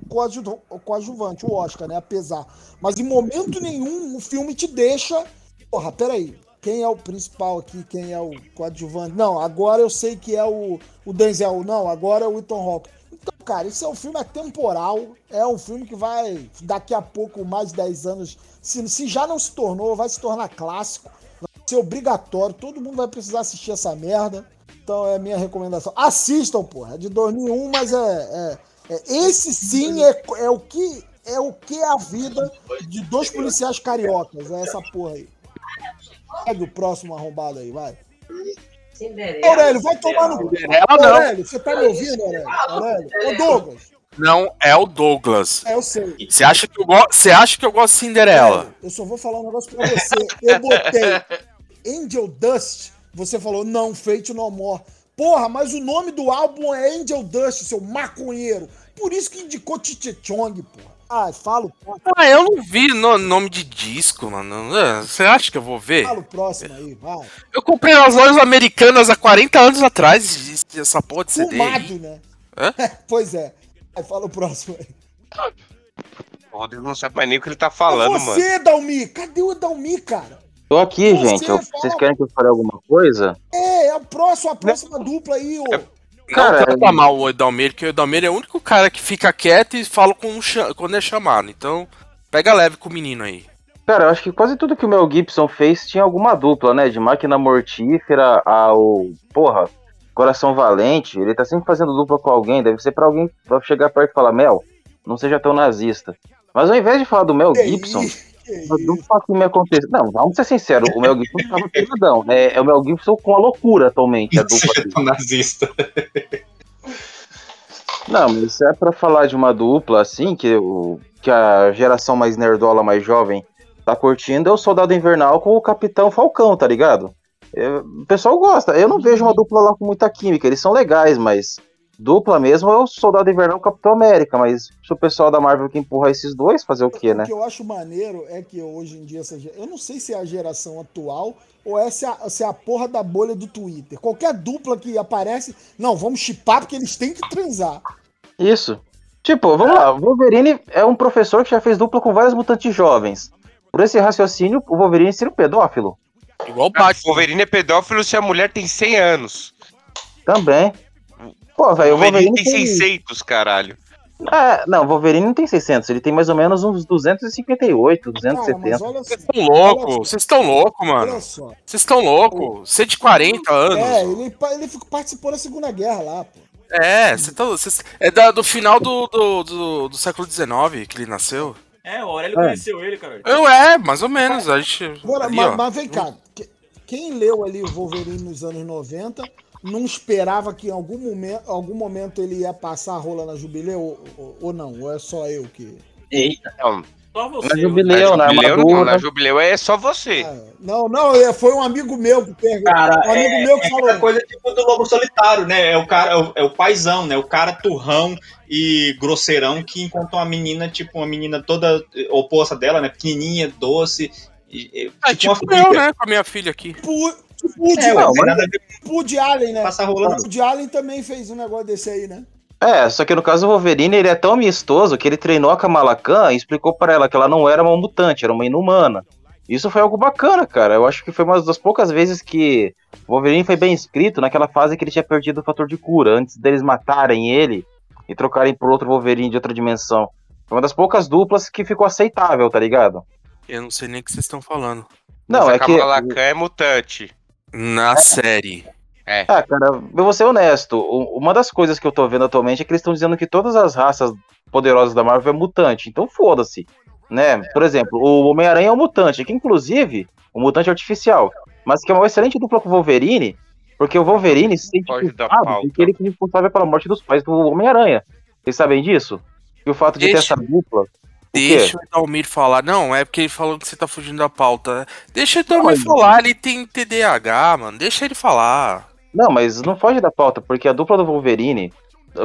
coadjuvante, o Oscar, né? Apesar. Mas em momento nenhum o filme te deixa... Porra, peraí. Quem é o principal aqui? Quem é o coadjuvante? Não, agora eu sei que é o Denzel. Não, agora é o Ethan Hawke. Então, cara, isso é um filme atemporal. É um filme que vai, daqui a pouco, mais de 10 anos... Se já não se tornou, vai se tornar clássico. Vai ser obrigatório. Todo mundo vai precisar assistir essa merda. Então é a minha recomendação. Assistam, porra. É de 2001, mas esse sim é o que é a vida de dois policiais cariocas. É essa porra aí. Segue o próximo arrombado aí, vai. Cinderela. Aurélio, vai tomar no... Aurélio, você tá me ouvindo, Aurélio? Ô, Douglas. Não, é o Douglas. É, eu sei. Você acha que eu gosto de Cinderela? Aurélio, eu só vou falar um negócio pra você. Eu botei Angel Dust... Você falou, não, Fate No More. Porra, mas o nome do álbum é Angel Dust, seu maconheiro. Por isso que indicou Cheech and Chong, porra. Ah, falo. Ah, eu não vi nome de disco, mano. Você acha que eu vou ver? Fala o próximo aí, vai. Eu comprei nas lojas americanas há 40 anos atrás essa porra de CD. Fumado, né? Pois é. Aí fala o próximo aí. Porra, eu não sei mais nem o que ele tá falando, mano. Você, Dalmi? Cadê o Dalmi, cara? Tô aqui, gente. Vocês querem que eu fale alguma coisa? É a próxima dupla aí, ô. Cara, não tá mal o Edalmeiro, porque o Edalmeiro é o único cara que fica quieto e fala quando é chamado. Então, pega leve com o menino aí. Cara, eu acho que quase tudo que o Mel Gibson fez tinha alguma dupla, né? De Máquina Mortífera ao... Porra, Coração Valente. Ele tá sempre fazendo dupla com alguém. Deve ser pra alguém pra chegar perto e falar, Mel, não seja tão nazista. Mas ao invés de falar do Mel Gibson... Não, vamos ser sinceros, o Mel Gibson tava pesadão. É o Mel Gibson com a loucura atualmente. A dupla nazista. Não, mas isso é pra falar de uma dupla assim, que a geração mais nerdola, mais jovem, tá curtindo, é o Soldado Invernal com o Capitão Falcão, tá ligado? O pessoal gosta. Eu não vejo uma dupla lá com muita química, eles são legais, mas dupla mesmo é o Soldado Invernal e o Capitão América, mas se o pessoal da Marvel que empurrar esses dois, fazer o quê, né? O que eu acho maneiro é que hoje em dia, eu não sei se é a geração atual ou se é a porra da bolha do Twitter. Qualquer dupla que aparece, não, vamos chipar porque eles têm que transar. Isso. Tipo, vamos lá, o Wolverine é um professor que já fez dupla com vários mutantes jovens. Por esse raciocínio, o Wolverine seria um pedófilo. Igual o Batman. O Wolverine é pedófilo se a mulher tem 100 anos. Também. Pô, véio, o Wolverine tem 600, caralho. Ah, não, o Wolverine não tem 600, ele tem mais ou menos uns 258, 270. Vocês estão loucos, mano. Vocês estão loucos, 140 anos. É, ele participou da Segunda Guerra lá, pô. É, do final do século XIX que ele nasceu. É, o Aurélio conheceu ele, cara. Mais ou menos. A gente, mas vem cá, quem leu ali o Wolverine nos anos 90... Não esperava que em algum momento ele ia passar a rola na Jubileu ou não? Ou é só eu que... Eita, não. Só você. Na Jubileu, na Jubileu, não, na Jubileu é só você. Ah, não, foi um amigo meu que perguntou. Um amigo meu que falou. É coisa tipo do Lobo Solitário, né? É o paizão, né? O cara turrão e grosseirão que encontrou uma menina toda oposta dela, né? Pequenininha, doce. Tipo eu, né? Com a minha filha aqui. O Woody Allen, né? O Woody Allen também fez um negócio desse aí, né? É, só que no caso do Wolverine, ele é tão amistoso que ele treinou a Kamala Khan e explicou pra ela que ela não era uma mutante, era uma inumana. Isso foi algo bacana, cara. Eu acho que foi uma das poucas vezes que o Wolverine foi bem escrito naquela fase que ele tinha perdido o fator de cura, antes deles matarem ele e trocarem por outro Wolverine de outra dimensão. Foi uma das poucas duplas que ficou aceitável, tá ligado? Eu não sei nem o que vocês estão falando. Não, mas é que... A Kamala Khan é mutante. Na série. É. Ah, cara, eu vou ser honesto. Uma das coisas que eu tô vendo atualmente é que eles estão dizendo que todas as raças poderosas da Marvel é mutante. Então foda-se, né? Por exemplo, o Homem-Aranha é um mutante, que inclusive um mutante artificial, mas que é uma excelente dupla com o Wolverine, porque o Wolverine se sente culpado porque ele é responsável pela morte dos pais do Homem-Aranha. Vocês sabem disso? E o fato de ter essa dupla... Deixa o Edalmir falar. Não, é porque ele falou que você tá fugindo da pauta. Deixa o Edalmir falar, ele tem TDAH, mano. Deixa ele falar. Não, mas não foge da pauta, porque a dupla do Wolverine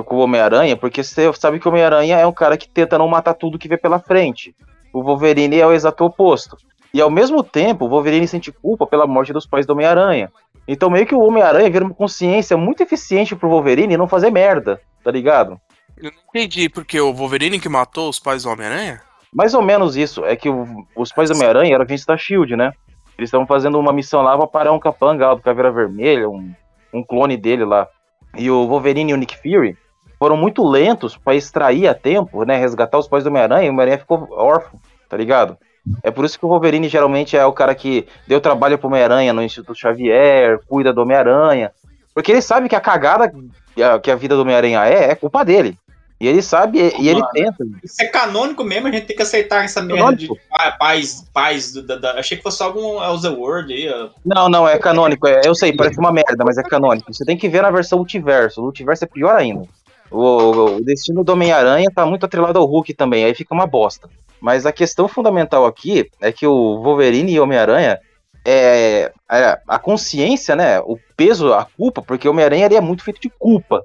com o Homem-Aranha, porque você sabe que o Homem-Aranha é um cara que tenta não matar tudo que vê pela frente. O Wolverine é o exato oposto. E ao mesmo tempo, o Wolverine sente culpa pela morte dos pais do Homem-Aranha. Então meio que o Homem-Aranha vira uma consciência muito eficiente pro Wolverine não fazer merda, tá ligado? Eu não entendi, porque o Wolverine que matou os pais do Homem-Aranha? Mais ou menos isso, é que os pais do Homem-Aranha eram agentes da SHIELD, né? Eles estavam fazendo uma missão lá pra parar um capanga do Caveira Vermelha, um clone dele lá. E o Wolverine e o Nick Fury foram muito lentos pra extrair a tempo, né? Resgatar os pais do Homem-Aranha, e o Homem-Aranha ficou órfão, tá ligado? É por isso que o Wolverine geralmente é o cara que deu trabalho pro Homem-Aranha no Instituto Xavier, cuida do Homem-Aranha. Porque ele sabe que a cagada que a vida do Homem-Aranha é culpa dele. E ele sabe, e ele tenta. Isso é canônico mesmo, a gente tem que aceitar essa merda de paz. Achei que fosse algum Elseworld aí. Não, é canônico. Eu sei, parece uma merda, mas é canônico. Você tem que ver na versão multiverso. O multiverso é pior ainda. O destino do Homem-Aranha tá muito atrelado ao Hulk também, aí fica uma bosta. Mas a questão fundamental aqui é que o Wolverine e o Homem-Aranha, a consciência, né, o peso, a culpa, porque o Homem-Aranha ele é muito feito de culpa.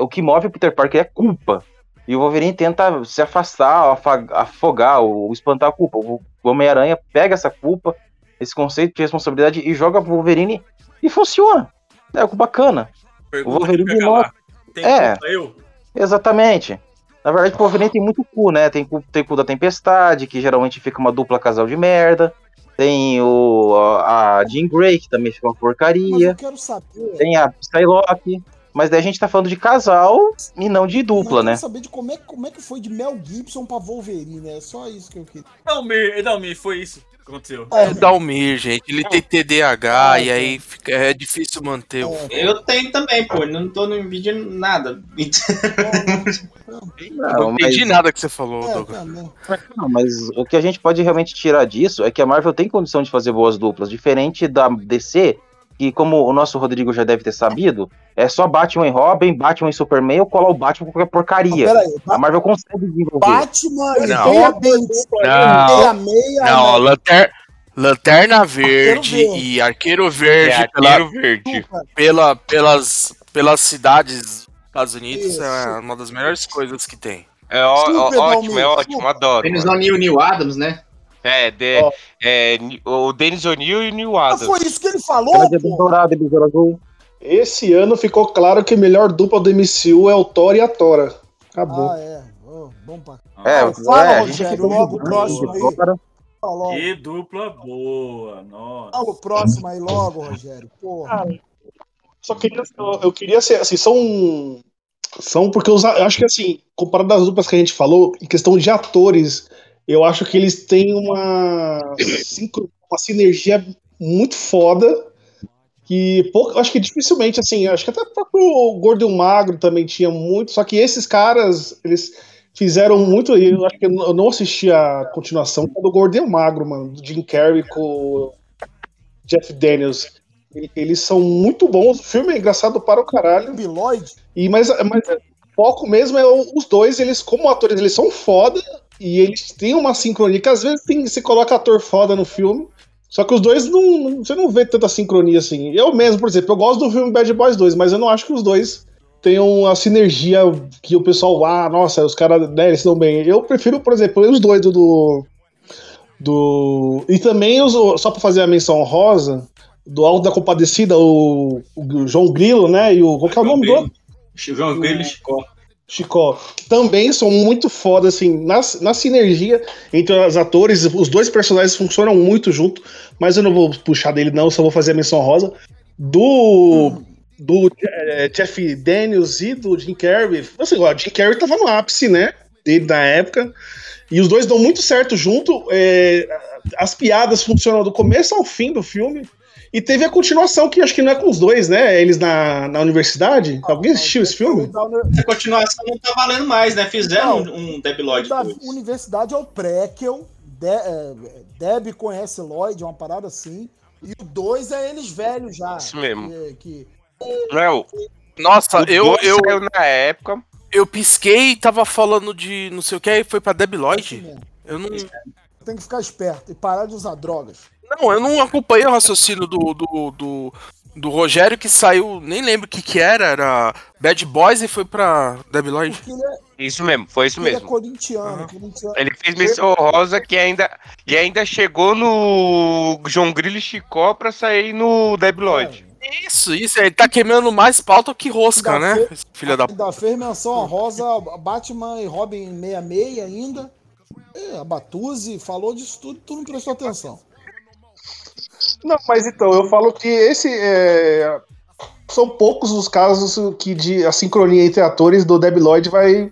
O que move o Peter Parker é culpa. E o Wolverine tenta se afastar, afogar, ou espantar a culpa. O Homem-Aranha pega essa culpa, esse conceito de responsabilidade, e joga pro Wolverine e funciona. É algo bacana. Pergunta o Wolverine move. Exatamente. Na verdade, o Wolverine tem muito cu, né? Tem cu da Tempestade, que geralmente fica uma dupla casal de merda. Tem a Jean Grey, que também fica uma porcaria. Eu quero saber. Tem a Psylocke. Mas daí a gente tá falando de casal e não de dupla, né? Eu quero saber de como é que foi de Mel Gibson pra Wolverine, né? É só isso que eu queria. Dalmir, foi isso que aconteceu. É o Dalmir, gente. Ele tem TDAH e aí fica, é difícil manter o... Eu tenho também, pô. Não tô no vídeo nada. Não entendi nada que você falou, Douglas. Não, mas o que a gente pode realmente tirar disso é que a Marvel tem condição de fazer boas duplas. Diferente da DC... que como o nosso Rodrigo já deve ter sabido, é só Batman e Robin, Batman e Superman, ou colar o Batman com qualquer porcaria. Aí, a Marvel consegue desenvolver. Batman e Robin, não, Lanterna Verde e Arqueiro Verde, pelas cidades dos Estados Unidos, isso. É uma das melhores coisas que tem. É ótimo, adoro. Eles não Neil Adams, né? O Dennis O'Neill e o Neil Adams. Foi isso que ele falou? Esse ano ficou claro que a melhor dupla do MCU é o Thor e a Tora. Acabou. Bom pra... logo o próximo aí. Que dupla boa, nossa. Logo o próximo aí, logo, Rogério. Porra. Só que eu queria ser assim, são porque eu acho que assim, comparado às duplas que a gente falou, em questão de atores... Eu acho que eles têm uma sinergia muito foda, que acho que dificilmente, assim, acho que até o próprio Gordo e o Magro também tinha muito, só que esses caras, eles fizeram muito, eu acho que eu não assisti a continuação do Gordo e o Magro, mano, do Jim Carrey com o Jeff Daniels. Eles são muito bons, o filme é engraçado para o caralho. Mas o foco mesmo é os dois, eles como atores, eles são foda. E eles têm uma sincronia, que às vezes você coloca ator foda no filme, só que os dois, você não vê tanta sincronia assim. Eu mesmo, por exemplo, eu gosto do filme Bad Boys 2, mas eu não acho que os dois tenham a sinergia que o pessoal, nossa, os caras, né, eles estão bem. Eu prefiro, por exemplo, os dois do e também, só pra fazer a menção honrosa, do Alto da Compadecida, o João Grilo, né, e o... Qual que é o nome do... João Grilo e Chicó. Chicó, também são muito foda, assim, na sinergia entre os atores, os dois personagens funcionam muito junto, mas eu não vou puxar dele não, só vou fazer a menção rosa do Jeff Daniels e do Jim Carrey. Assim, o Jim Carrey tava no ápice, né, dele na época, e os dois dão muito certo junto, as piadas funcionam do começo ao fim do filme, e teve a continuação, que acho que não é com os dois, né? Eles na universidade. Alguém assistiu esse filme? A continuação não tá valendo mais, né? Fizeram um Deb Lloyd. Da universidade é o Prequel. Deb conhece Lloyd, uma parada assim. E o 2 é eles velhos já. Isso mesmo. Nossa, eu na época... Eu pisquei e tava falando de não sei o que, aí foi pra Deb Lloyd. Eu não... Tem que ficar esperto e parar de usar drogas. Não, eu não acompanhei o raciocínio do Rogério, que saiu, nem lembro o que era Bad Boys e foi pra Deb Lloyd. Isso mesmo, foi isso mesmo. Ele é corintiano. Ele fez menção rosa e ainda chegou no João Grilo e Chicó pra sair no Deb Lloyd. Isso, ele tá queimando mais pauta que rosca, né? Filha da puta. Da Fermenção Rosa, Batman e Robin 66 ainda. É, a Batuzi falou disso tudo, tu não prestou atenção. Não, mas então, eu falo que esse é... São poucos os casos que a sincronia entre atores do Debi Lloyd vai...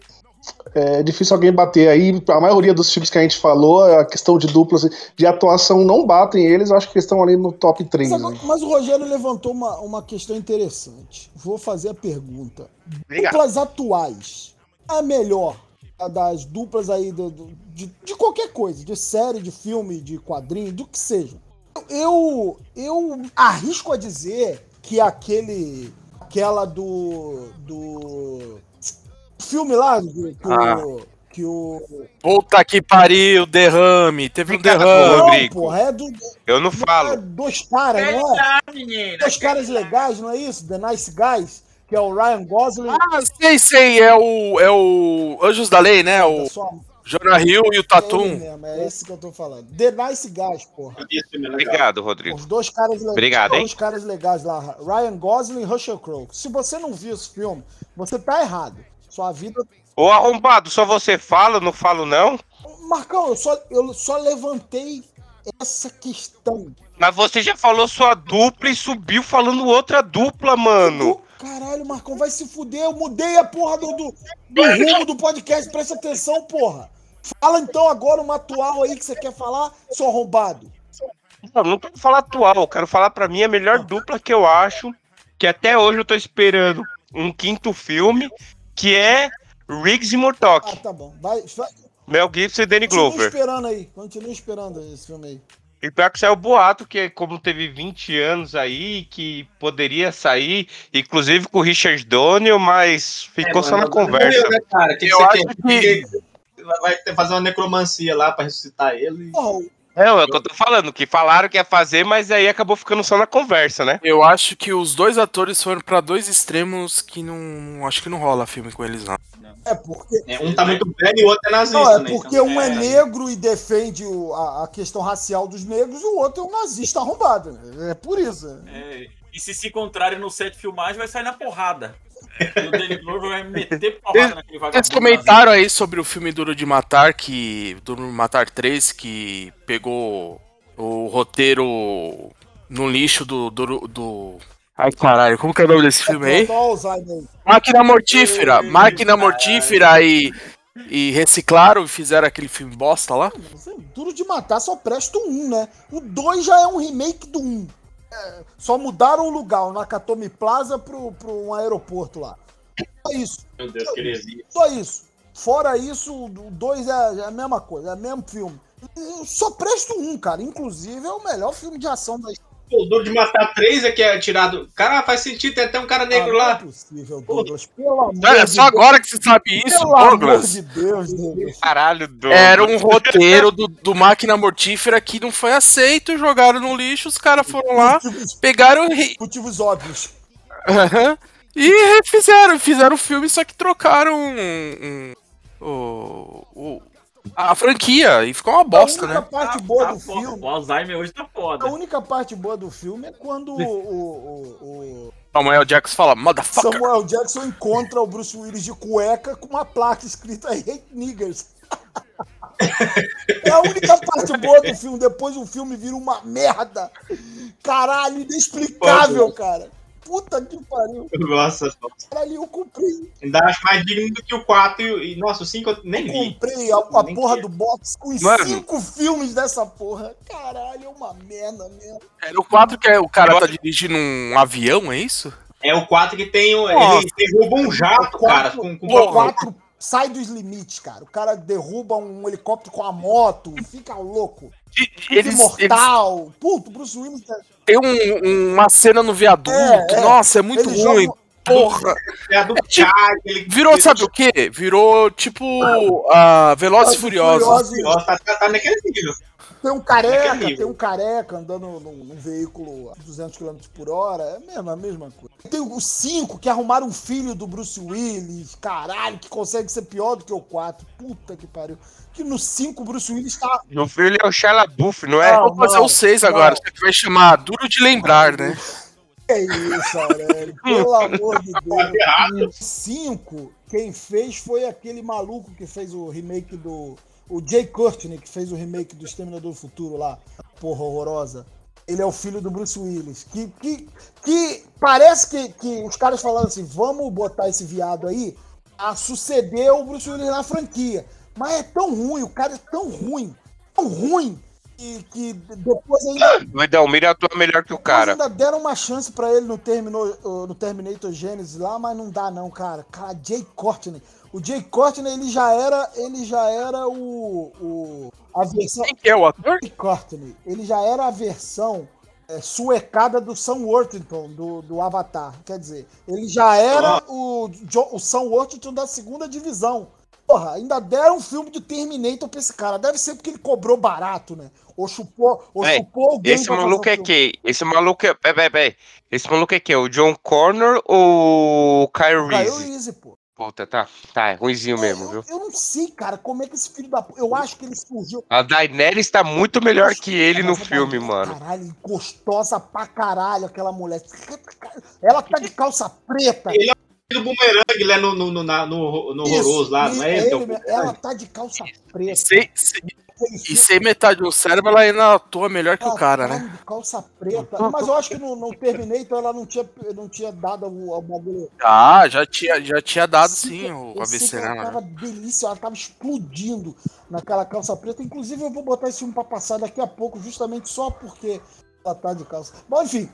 É difícil alguém bater aí. A maioria dos filmes que a gente falou, a questão de duplas de atuação não batem eles, eu acho que eles estão ali no top 3. Mas o Rogério levantou uma questão interessante. Vou fazer a pergunta. Obrigado. Duplas atuais, a melhor das duplas aí de qualquer coisa, de série, de filme, de quadrinho, do que seja. Eu arrisco a dizer que aquela do filme lá que o puta que pariu, derrame. Teve um derrame. Não, porra, é do... Eu não falo. É dois caras, é não é? Menina, dois caras legais, não é isso? The Nice Guys, que é o Ryan Gosling. Ah, sei. É o Anjos da Lei, né? O Jonah Hill e o Tatum. É esse que eu tô falando. The Nice Guys, porra. Obrigado, Rodrigo. Os dois caras legais. Obrigado, hein? Os dois caras legais lá. Ryan Gosling e Russell Crowe. Se você não viu esse filme, você tá errado. Sua vida... Ô, arrombado, só você fala, não falo não? Marcão, eu só levantei essa questão. Mas você já falou sua dupla e subiu falando outra dupla, mano. Caralho, Marcão, vai se fuder. Eu mudei a porra do rumo do podcast. Presta atenção, porra. Fala então agora uma atual aí que você quer falar, seu arrombado. Não quero falar atual. Quero falar pra mim a melhor dupla que eu acho, que até hoje eu tô esperando um quinto filme, que é Riggs e Murdoch. Ah, tá bom. Vai. Mel Gibson e Danny Glover. Continua esperando esse filme aí. E pior que saiu o boato, que como teve 20 anos aí, que poderia sair, inclusive com o Richard Donner, mas ficou só na conversa. Viu, né, cara? Que eu acho que vai fazer uma necromancia lá pra ressuscitar ele. Oh. É o que eu tô falando, que falaram que ia fazer, mas aí acabou ficando só na conversa, né? Eu acho que os dois atores foram pra dois extremos que não... Acho que não rola filme com eles, não. É porque... um tá muito velho e o outro é nazista, né? Não, é porque um é negro e defende a questão racial dos negros, o outro é um nazista arrombado, né? É por isso. É. E se encontrarem no set de filmagem, vai sair na porrada. O Danny Glover vai meter porrada naquele vagabundo. Vocês comentaram aí sobre o filme Duro de Matar, Duro de Matar 3, que pegou o roteiro no lixo do... Ai, caralho, como que é o nome desse filme aí? Máquina Mortífera e reciclaram e fizeram aquele filme bosta lá. Duro de Matar só presta o 1, né? O 2 já é um remake do 1. Só mudaram o lugar, o Nakatomi Plaza pro um aeroporto lá. Só isso. Meu Deus, que heresia. Só isso. Fora isso, o 2 é a mesma coisa, é o mesmo filme. Eu só presto um, cara. Inclusive, é o melhor filme de ação da história. O Duro de Matar 3 é que é tirado. Cara, faz sentido, tem até um cara negro lá. Não é possível, Douglas. Olha, só agora que você sabe isso, Douglas. Pelo amor de Deus. Caralho, Douglas. Era um roteiro do Máquina Mortífera que não foi aceito, jogaram no lixo, os caras foram lá, pegaram... Motivos óbvios. E fizeram o filme, só que trocaram a franquia, e ficou uma bosta, né? A única parte boa do filme... O Alzheimer hoje tá foda. A única parte boa do filme é quando o Samuel Jackson fala, motherfucker! Samuel Jackson encontra o Bruce Willis de cueca com uma placa escrita Hate Niggers. É a única parte boa do filme. Depois o filme vira uma merda. Caralho, inexplicável, cara. Puta que pariu. Nossa. Caralho, eu comprei. Ainda acho mais digno do que o 4 e nossa, o 5 eu nem vi. Eu comprei a porra do box com os 5 filmes dessa porra. Caralho, é uma merda mesmo. É o 4 que é, o cara tá dirigindo um avião, é isso? É o 4 que tem... Ele derruba um jato, cara. O 4 sai dos limites, cara. O cara derruba um helicóptero com a moto, fica louco. Imortal. Puto, Bruce Willis... Tem uma cena no viaduto, nossa, é muito ruim, porra. Virou, sabe o quê? Virou, tipo, Velozes e Furiosos. Tá naquele nível. Tem um careca andando num veículo a 200 km por hora, a mesma coisa. Tem os 5 que arrumaram um filho do Bruce Willis, caralho, que consegue ser pior do que o 4, puta que pariu. Que no 5 o Bruce Willis tá... No filho é o Shia LaBeouf, não é? Vamos fazer o 6 agora, você vai chamar Duro de Lembrar, né? É isso, Aurélio. Pelo amor de Deus. 5, quem fez foi aquele maluco que fez o remake do... O Jai Courtney, que fez o remake do Exterminador do Futuro lá. Porra horrorosa. Ele é o filho do Bruce Willis. Que parece que os caras falaram assim, vamos botar esse viado aí a suceder o Bruce Willis na franquia. Mas é tão ruim, o cara é tão ruim, que depois ainda... O Idalmir atua melhor que o cara. Ainda deram uma chance pra ele no Terminator Genesis lá, mas não dá não, cara. Cara, Jai Courtney. O Jai Courtney, ele já era a versão... Quem é o ator? Jai Courtney. Ele já era a versão suecada do Sam Worthington, do Avatar. Quer dizer, ele já era o Sam Worthington da segunda divisão. Porra, ainda deram um filme de Terminator pra esse cara. Deve ser porque ele cobrou barato, né? Ou chupou alguém. Esse maluco é quem? Esse maluco é quem? O John Connor ou o Kyle Reese? Kyle Reese, pô. Puta, tá, é ruimzinho mesmo, viu? Eu não sei, cara, como é que esse filho da... Eu acho que ele surgiu... A Daenerys tá muito melhor que ele no filme, mano. Caralho, gostosa pra caralho aquela mulher. Ela tá de calça preta. Ele é o do bumerangue, né, no horroroso lá, não é? Ela tá de calça preta. E sem metade do cérebro, ela ainda atua melhor que o cara, né? De calça preta. Mas eu acho que no Terminator ela não tinha dado alguma... Ah, já tinha dado sim o AVC, né? Ela tava delícia, ela tava explodindo naquela calça preta. Inclusive eu vou botar esse filme pra passar daqui a pouco, justamente só porque ela tá de calça. Mas enfim,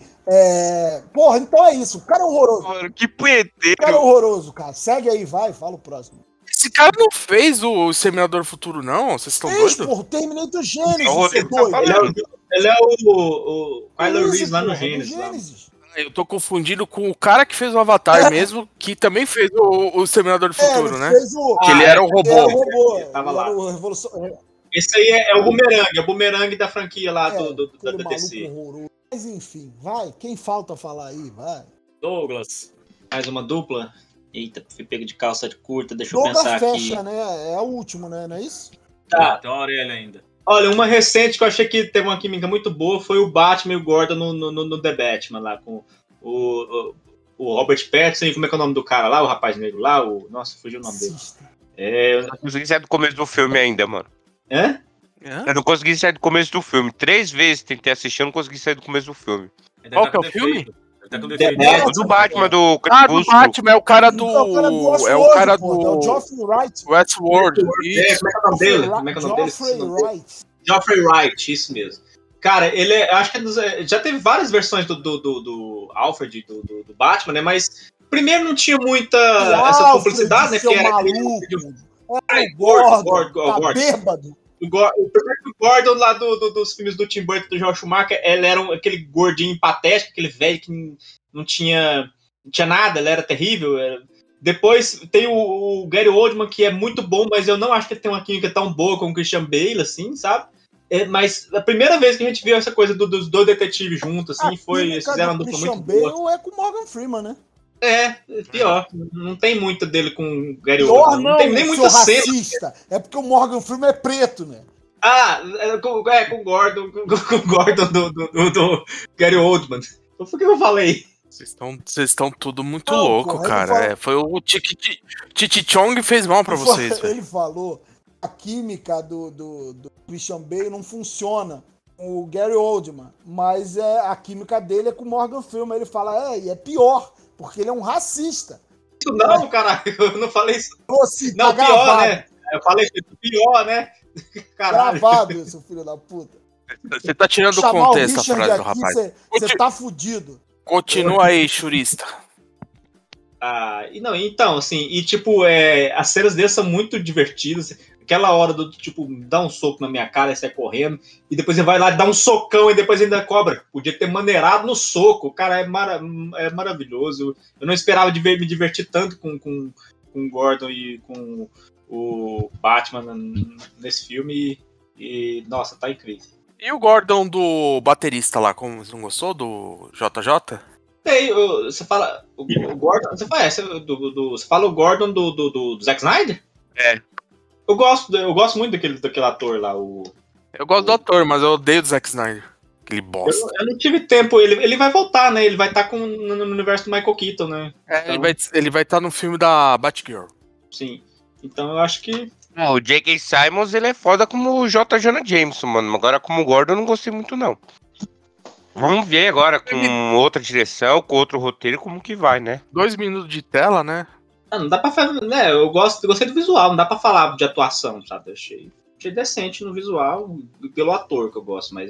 porra, então é isso. O cara é horroroso. Que punheteiro. O cara é horroroso, cara. Segue aí, vai, fala o próximo. Esse cara não fez o Exterminador Futuro, não? Vocês estão doidos? Fez, porra, o Terminator Gênesis, você doido. Ele é o Kylo Reese lá no Gênesis. Eu tô confundindo com o cara que fez o Avatar mesmo, que também fez o Exterminador do Futuro, né? Que ele era um robô. Ele era o robô. Ele tava lá. Esse aí é o bumerangue, é o bumerangue da franquia lá da DC. Horroroso. Mas enfim, vai. Quem falta falar aí, vai. Douglas. Mais uma dupla. Eita, fui pego de calça de curta, deixa eu pensar aqui. Fecha, né? É o último, né? Não é isso? Tá. Tem uma orelha ainda. Olha, uma recente que eu achei que teve uma química muito boa foi o Batman e o Gordon no The Batman lá, com o Robert Pattinson, como é que é o nome do cara lá, o rapaz negro lá, Nossa, fugiu o nome dele. Eu não consegui sair do começo do filme ainda, mano. Hã? Eu não consegui sair do começo do filme. 3 vezes tentei assistir, eu não consegui sair do começo do filme. Qual que é o filme? Do Batman, do Crepúsculo. Do Batman, é o cara do... É o cara do... É o Geoffrey Wright. Westworld. Como é que é o nome dele? Geoffrey Wright, isso mesmo. Cara, ele é... Acho que já teve várias versões do Alfred, do Batman, né? Mas primeiro não tinha muita essa publicidade, né? Que era aquele gordo. Bêbado. O Gordon lá dos filmes do Tim Burton e do Joel Schumacher, ele era aquele gordinho patético, aquele velho que não tinha nada, ele era terrível. Depois tem o Gary Oldman, que é muito bom, mas eu não acho que ele tem uma química tão boa como o Christian Bale, assim, sabe? Mas a primeira vez que a gente viu essa coisa dos dois detetives juntos, assim, eles fizeram uma dupla muito boa. O Christian Bale é com o Morgan Freeman, né? É, pior. Não tem muito dele com o Gary Oldman. Não tem nem muito racista. É porque o Morgan Freeman é preto, né? Ah, com o Gordon. Com o Gordon do Gary Oldman. Por que eu falei? Vocês estão tudo muito louco, cara. Foi o Cheech and Chong que fez mal pra vocês. Ele falou a química do Christian Bale não funciona. O Gary Oldman. Mas a química dele é com o Morgan Freeman. Ele fala, e é pior. Porque ele é um racista. Isso não, caralho, eu não falei isso. Nossa, não, tá pior, gravado. Né? Eu falei isso, pior, né? Caralho. Gravado isso, filho da puta. Você tá tirando do contexto a frase do rapaz. Você tá fudido. Continua aí, churista. Ah, então, assim, e tipo, as cenas dele são muito divertidas. Aquela hora do tipo, dá um soco na minha cara e sai correndo, e depois ele vai lá dar um socão e depois ainda cobra. Podia ter maneirado no soco, cara, é maravilhoso. Eu não esperava me divertir tanto com o Gordon e com o Batman nesse filme, e nossa, tá incrível. E o Gordon do baterista lá, como você não gostou? Do JJ? Tem, você fala o Gordon, você fala o Gordon do Zack Snyder? É. Eu gosto muito daquele ator lá. Eu gosto do ator, mas eu odeio o Zack Snyder. aquele bosta. Eu não tive tempo. Ele vai voltar, né? Ele vai estar no universo do Michael Keaton, né? É, então... Ele vai estar no filme da Batgirl. Sim. Então eu acho que... Não, o J.K. Simmons, ele é foda como o J. Jonah Jameson, mano. Agora, como o Gordon, eu não gostei muito, não. Vamos ver agora com outra direção, com outro roteiro, como que vai, né? 2 minutos de tela, né? Não dá pra fazer, né? Eu gostei do visual, não dá pra falar de atuação, sabe? Eu achei decente no visual, pelo ator que eu gosto, mas...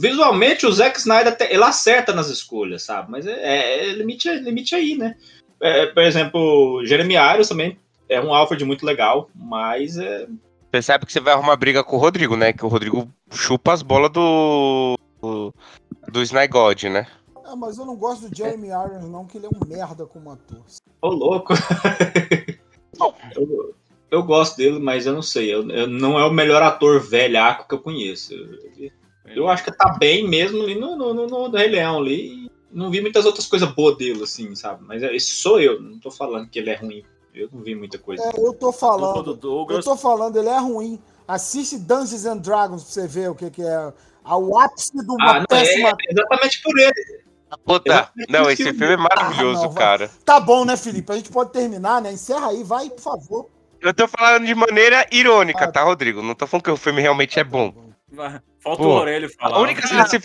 visualmente, o Zack Snyder, ele acerta nas escolhas, sabe? Mas é limite aí, né? É, por exemplo, Jeremy Irons também é um Alfred muito legal, mas... Você sabe que você vai arrumar briga com o Rodrigo, né? Que o Rodrigo chupa as bolas do Sny God, né? Ah, mas eu não gosto do Jeremy Irons, não, que ele é um merda como ator. Ô, louco! eu gosto dele, mas eu não sei. Eu não é o melhor ator velhaco que eu conheço. Eu acho que tá bem mesmo ali no Rei Leão ali. Não vi muitas outras coisas boas dele, assim, sabe? Mas esse sou eu, não tô falando que ele é ruim. Eu não vi muita coisa. Eu tô falando, ele é ruim. Assiste Dungeons and Dragons pra você ver o que é. Ao ápice de uma péssima... É exatamente por ele. Puta, não, esse filme é maravilhoso, cara. Tá bom, né, Felipe? A gente pode terminar, né? Encerra aí, vai, por favor. Eu tô falando de maneira irônica, tá, Rodrigo? Não tô falando que o filme realmente é bom. Falta o Aurélio falar. A única cena desse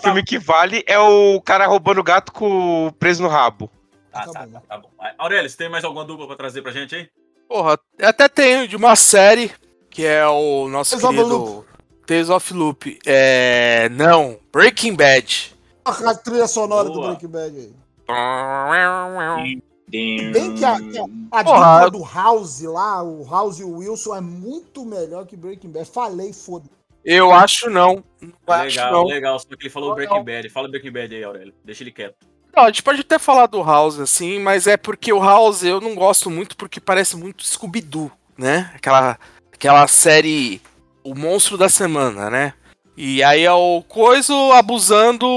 filme que vale é o cara roubando o gato com o preso no rabo. Tá bom. Aurélio, você tem mais alguma dupla pra trazer pra gente, hein? Porra, até tenho de uma série, que é o nosso querido... Tales of Loop. Não. Breaking Bad. A trilha sonora do Breaking Bad aí. Bem que a dupla do House lá, o House e o Wilson, é muito melhor que Breaking Bad. Falei, foda-se. Eu acho não. Legal. Só que ele falou Breaking Bad. Fala Breaking Bad aí, Aurélio. Deixa ele quieto. Não, a gente pode até falar do House, assim, mas é porque o House eu não gosto muito porque parece muito Scooby-Doo, né? Aquela série... O monstro da semana, né? E aí é o Coiso abusando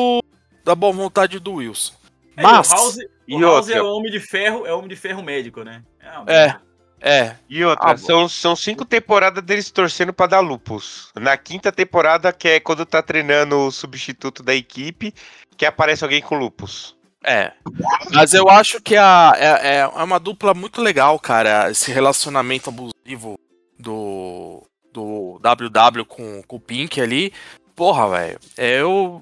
da boa vontade do Wilson. Mas... O House é o Homem de Ferro médico, né? É. E outra, são 5 temporadas deles torcendo pra dar lupus. Na 5ª temporada, que é quando tá treinando o substituto da equipe, que aparece alguém com lupus. É. Mas eu acho que é uma dupla muito legal, cara. Esse relacionamento abusivo do WW com o Pink ali, porra, velho, eu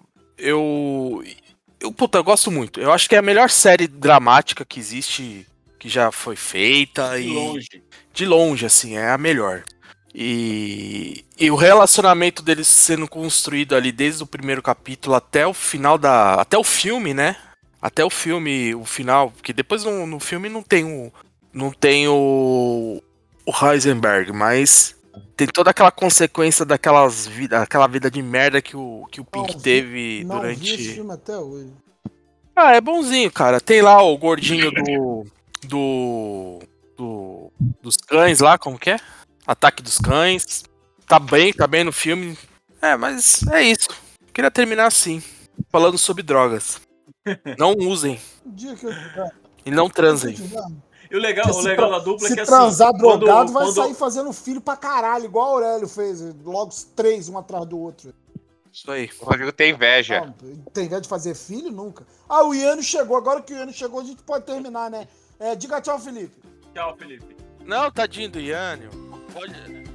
gosto muito, eu acho que é a melhor série dramática que existe, que já foi feita de longe, assim, é a melhor, e o relacionamento deles sendo construído ali desde o primeiro capítulo até o final até o filme, né, até o filme, o final, porque depois no filme não tem o Heisenberg, mas tem toda aquela consequência daquela vida de merda que o Pink teve durante... Não vi esse filme até hoje. Ah, é bonzinho, cara. Tem lá o gordinho dos cães lá, como que é? Ataque dos cães. Tá bem no filme. É, mas é isso. Queria terminar assim, falando sobre drogas. Não usem. E não transem. E o legal da dupla é que assim... Se transar drogado, vai sair fazendo filho pra caralho, igual o Aurélio fez. Logo 3, um atrás do outro. Isso aí. O Rodrigo tem inveja. Não, tem inveja de fazer filho? Nunca. Ah, o Iano chegou. Agora que o Iano chegou, a gente pode terminar, né? Diga tchau, Felipe. Tchau, Felipe. Não, tadinho do Iano. Pode...